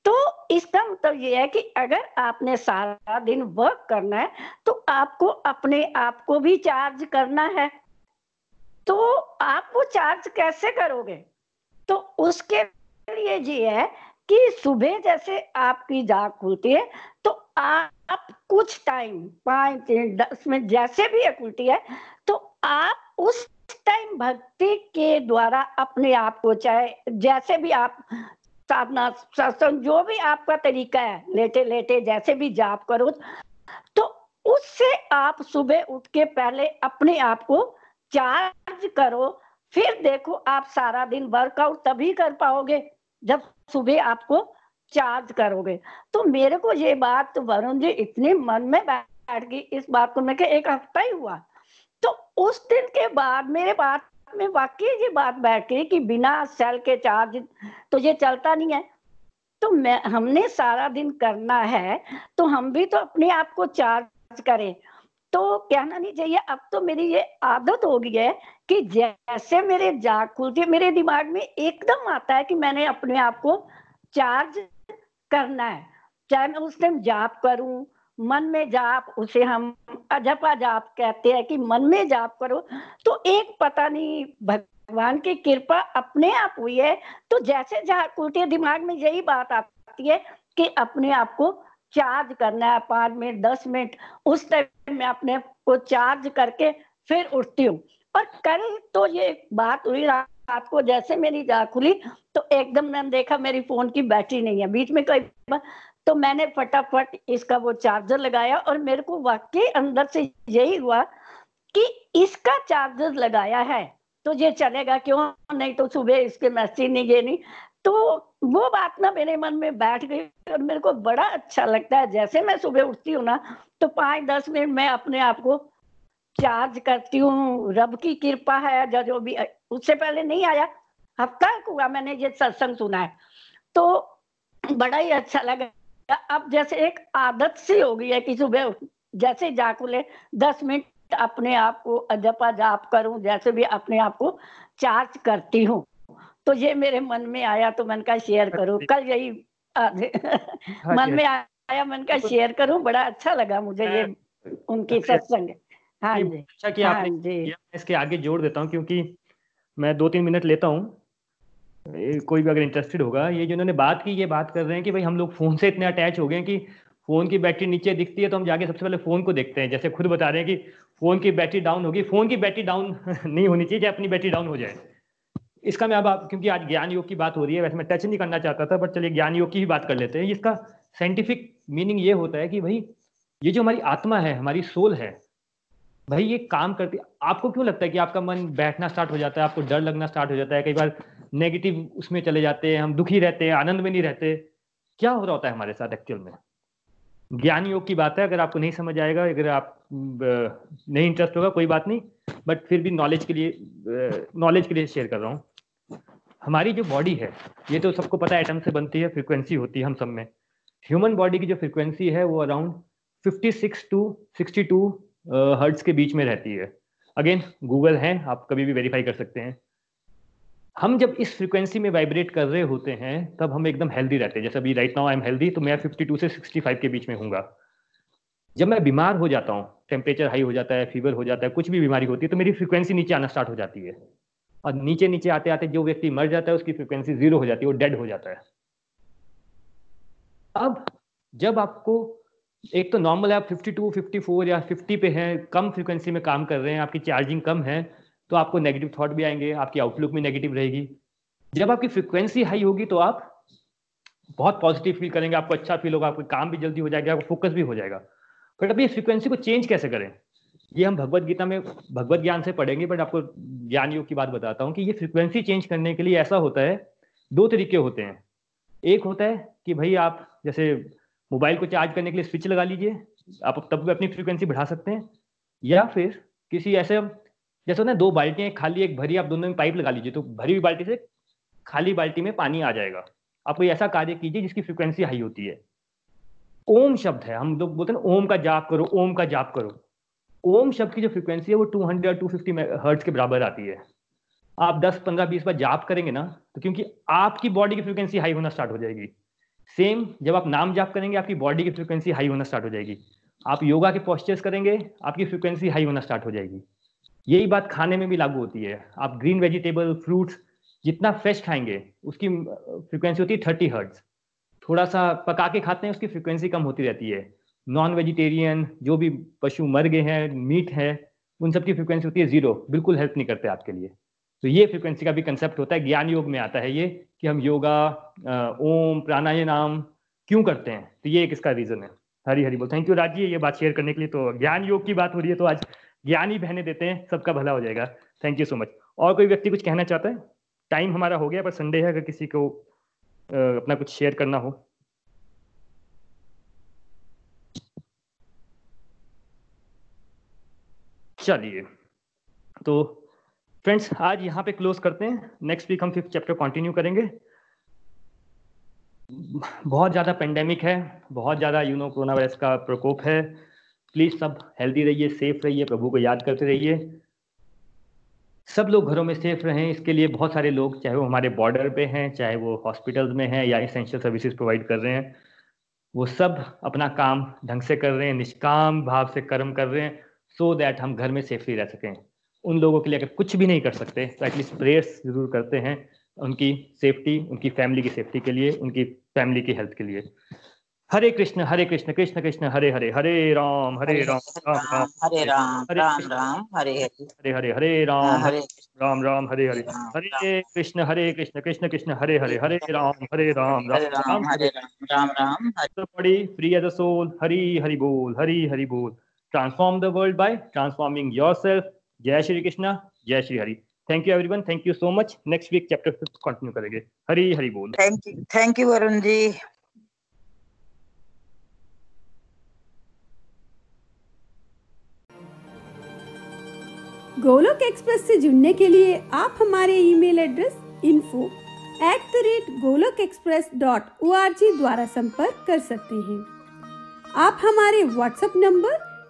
तो इसका मतलब ये है कि अगर आपने सारा दिन वर्क करना है तो आपको अपने आप को भी चार्ज करना है। तो आप वो चार्ज कैसे करोगे? तो उसके लिए ये है कि सुबह जैसे आपकी जाग खुलती है तो आप कुछ टाइम 5-10 मिनट जैसे भी खुलती है तो आप उस टाइम भक्ति के द्वारा अपने आप को, चाहे जैसे भी आप साधना सत्संग जो भी आपका तरीका है, लेटे लेटे जैसे भी जाप करो, तो उससे आप सुबह उठ के पहले अपने आप को चार्ज करो। फिर देखो आप सारा दिन वर्कआउट तभी कर पाओगे जब सुबह आपको चार्ज करोगे। तो मेरे को ये बात वरुण जी इतने मन में बैठ गई, इस बात को मैं के एक हफ्ता ही हुआ, तो उस दिन के बाद मेरे बात में वाकई ये बात बैठ गई कि बिना सेल के चार्ज तो ये चलता नहीं है। तो मैं हमने सारा दिन करना है तो हम भी तो अपने आप को चार्ज करें। तो कहना नहीं चाहिए, अब तो मेरी ये आदत हो गई है कि जैसे मेरे जाग खुलती है मेरे दिमाग में एकदम आता है कि मैंने अपने आप को चार्ज करना है। चाहे मैं उस टाइम जाप करूं, मन में जाप, उसे हम अजपा जाप कहते हैं, कि मन में जाप करो तो एक पता नहीं भगवान की कृपा अपने आप हुई है। तो जैसे जाग खुलती है दिमाग में यही बात आती है कि अपने आप को चार्ज करना है 5-10 मिनट। उस टाइम में अपने को चार्ज करके फिर उठती हूँ और करें। तो ये बात हुई रात को, जैसे मेरी जाग खुली तो एकदम मैंने देखा मेरी फोन की बैटरी नहीं है, बीच में कोई, तो मैंने फटाफट इसका वो चार्जर लगाया और मेरे को वाकई अंदर से यही हुआ कि इसका चार्जर लगाया है तो ये चलेगा, क्यों नहीं तो सुबह इसके मैसेज नहीं, ये नहीं। तो वो बात ना मेरे मन में बैठ गई और मेरे को बड़ा अच्छा लगता है। जैसे मैं सुबह उठती हूँ ना तो 5-10 मिनट मैं अपने आप को चार्ज करती हूँ। रब की कृपा है, जो भी उससे पहले नहीं आया, हफ्ता हुआ मैंने ये सत्संग सुना है तो बड़ा ही अच्छा लगा। अब जैसे एक आदत सी हो गई है कि सुबह जैसे जाग खुले 10 मिनट अपने आप को अजपा जाप करूं, जैसे भी अपने आप को चार्ज करती हूँ। तो ये मेरे मन में आया तो मन का शेयर करूं, कल यही मन में आया मन का शेयर करूं, बड़ा अच्छा लगा मुझे ये उनकी सत्संग। हाँ जी, अच्छा कि आपने किया, मैं इसके आगे जोड़ देता हूँ क्योंकि मैं 2-3 मिनट लेता हूँ, कोई भी अगर इंटरेस्टेड होगा। ये जो इन्होंने बात की, ये बात कर रहे हैं कि भाई हम लोग फोन से इतने अटैच हो गए हैं कि फोन की बैटरी नीचे दिखती है तो हम जाके सबसे पहले फोन को देखते हैं। जैसे खुद बता रहे हैं कि फोन की बैटरी डाउन होगी, फोन की बैटरी डाउन नहीं होनी चाहिए, चाहे अपनी बैटरी डाउन हो जाए। इसका मैं अब, क्योंकि आज ज्ञान योग की बात हो रही है, वैसे मैं टच नहीं करना चाहता था बट चलिए ज्ञान योग की ही बात कर लेते हैं। इसका साइंटिफिक मीनिंग ये होता है कि भाई ये जो हमारी आत्मा है, हमारी सोल है, भाई ये काम करती है। आपको क्यों लगता है कि आपका मन बैठना स्टार्ट हो जाता है, आपको डर लगना स्टार्ट हो जाता है, कई बार नेगेटिव उसमें चले जाते हैं, हम दुखी रहते हैं, आनंद में नहीं रहते? क्या हो रहा होता है हमारे साथ एक्चुअल में? ज्ञान योग की बात है, अगर आपको नहीं समझ आएगा, अगर आप नहीं इंटरेस्ट होगा कोई बात नहीं, बट फिर भी नॉलेज के लिए शेयर कर रहा हूँ। हमारी जो बॉडी है, ये तो सबको पता है, एटम से बनती है, फ्रिक्वेंसी होती है हम सब में। ह्यूमन बॉडी की जो फ्रिक्वेंसी है वो अराउंड 56 to 62 हर्ट्ज के बीच में रहती है। अगेन गूगल है, आप कभी भी वेरीफाई कर सकते हैं। हम जब इस फ्रीक्वेंसी में वाइब्रेट कर रहे होते हैं तब हम एकदम हेल्दी रहते हैं। जैसे अभी right now I am healthy, तो मैं 52 से 65 के बीच में हूँगा। जब मैं बीमार हो जाता हूँ, टेम्परेचर हाई हो जाता है, फीवर हो जाता है, कुछ भी बीमारी होती है, तो मेरी फ्रीक्वेंसी नीचे आना स्टार्ट हो जाती है। और नीचे नीचे आते आते जो व्यक्ति मर जाता है उसकी फ्रीक्वेंसी 0 हो जाती है, वो डेड हो जाता है। अब जब आपको एक तो नॉर्मल है, आप 52, 54 या 50 पे हैं, कम फ्रीक्वेंसी में काम कर रहे हैं, आपकी चार्जिंग कम है, तो आपको नेगेटिव थॉट भी आएंगे, आपकी आउटलुक में नेगेटिव रहेगी। जब आपकी फ्रीक्वेंसी हाई होगी तो आप बहुत पॉजिटिव फील करेंगे, आपको अच्छा फील होगा, आपको काम भी जल्दी हो जाएगा, आपको फोकस भी हो जाएगा। बट अभी इस फ्रीक्वेंसी को चेंज कैसे करें, ये हम भगवद गीता में भगवद ज्ञान से पढ़ेंगे। बट आपको ज्ञान योग की बात बताता हूँ कि ये फ्रीक्वेंसी चेंज करने के लिए ऐसा होता है, 2 तरीके होते हैं। एक होता है कि भाई आप जैसे मोबाइल को चार्ज करने के लिए स्विच लगा लीजिए, आप तब भी अपनी फ्रीक्वेंसी बढ़ा सकते हैं। या फिर किसी ऐसे, जैसे ना 2 बाल्टियाँ, एक खाली एक भरी, आप दोनों में पाइप लगा लीजिए, तो भरी हुई बाल्टी से खाली बाल्टी में पानी आ जाएगा। आप कोई ऐसा कार्य कीजिए जिसकी फ्रीक्वेंसी हाई होती है। ओम शब्द है, हम लोग बोलते हैं ना, ओम का जाप करो, ओम का जाप करो। ओम शब्द की जो फ्रीक्वेंसी है वो 200 या 250 हर्ट्ज के बराबर आती है। आप 10, 15, 20 बार जाप करेंगे ना, तो क्योंकि आपकी बॉडी की फ्रीक्वेंसी हाई होना स्टार्ट हो जाएगी। सेम जब आप नाम जाप करेंगे, आपकी बॉडी की फ्रीक्वेंसी हाई होना स्टार्ट हो जाएगी। आप योगा के पोस्चर्स करेंगे, आपकी फ्रीक्वेंसी हाई होना स्टार्ट हो जाएगी। यही बात खाने में भी लागू होती है। आप ग्रीन वेजिटेबल, फ्रूट्स जितना फ्रेश खाएंगे उसकी फ्रीक्वेंसी होती है 30 हर्ट्ज। थोड़ा सा पका के खाते हैं, उसकी फ्रीक्वेंसी कम होती रहती है। नॉन वेजिटेरियन जो भी पशु मर गए हैं, मीट है, उन सब की फ्रीक्वेंसी होती है 0, बिल्कुल हेल्प नहीं करते आपके लिए। तो ये फ्रीक्वेंसी का भी कंसेप्ट होता है, ज्ञान योग में आता है ये, कि हम योगा, ओम, प्राणायाम क्यों करते हैं, तो ये एक इसका रीजन है। हरी हरी बोल। थैंक यू राजी, ये बात शेयर करने के लिए। तो ज्ञान योग की बात हो रही है तो आज ज्ञान ही बहने देते हैं, सबका भला हो जाएगा। Thank you so much. और कोई व्यक्ति कुछ कहना चाहता है? टाइम हमारा हो गया पर संडे है, अगर किसी को अपना कुछ शेयर करना हो। चलिए तो फ्रेंड्स आज यहाँ पे क्लोज करते हैं। नेक्स्ट वीक हम 5th चैप्टर कंटिन्यू करेंगे। बहुत ज़्यादा पेंडेमिक है, बहुत ज़्यादा कोरोना वायरस का प्रकोप है। प्लीज़ सब हेल्दी रहिए, सेफ रहिए, प्रभु को याद करते रहिए। सब लोग घरों में सेफ रहें, इसके लिए बहुत सारे लोग, चाहे वो हमारे बॉर्डर पे हैं, चाहे वो हॉस्पिटल्स में हैं या एसेंशियल सर्विसेज प्रोवाइड कर रहे हैं, वो सब अपना काम ढंग से कर रहे हैं, निष्काम भाव से कर्म कर रहे हैं, सो दैट हम घर में सेफली रह सकें। उन लोगों के लिए अगर कुछ भी नहीं कर सकते तो एटलीस्ट प्रेयर्स जरूर करते हैं, उनकी सेफ्टी, उनकी फैमिली की सेफ्टी के लिए, उनकी फैमिली की हेल्थ के लिए। Hare Krishna Hare Krishna, Krishna Krishna Hare Hare, Hare Ram Ram Hare Ram, Ram Ram Hare Hare, Hare Ram Ram Ram Hare Hare, Hare Krishna Krishna Krishna Hare Hare, Hare Ram Ram Ram Ram. Body free as a soul, Hari Hari बोल, हरी हरि बोल। Transform the world by transforming yourself. जय श्री कृष्णा, जय Shri Hari. Thank you everyone, thank you so much. Next week chapter 5 continue करेंगे। हरि हरि बोल। Thank you Varun ji. Golok express से जुड़ने के लिए आप हमारे ईमेल एड्रेस info@golokexpress.org द्वारा संपर्क कर सकते हैं। आप हमारे व्हाट्सएप नंबर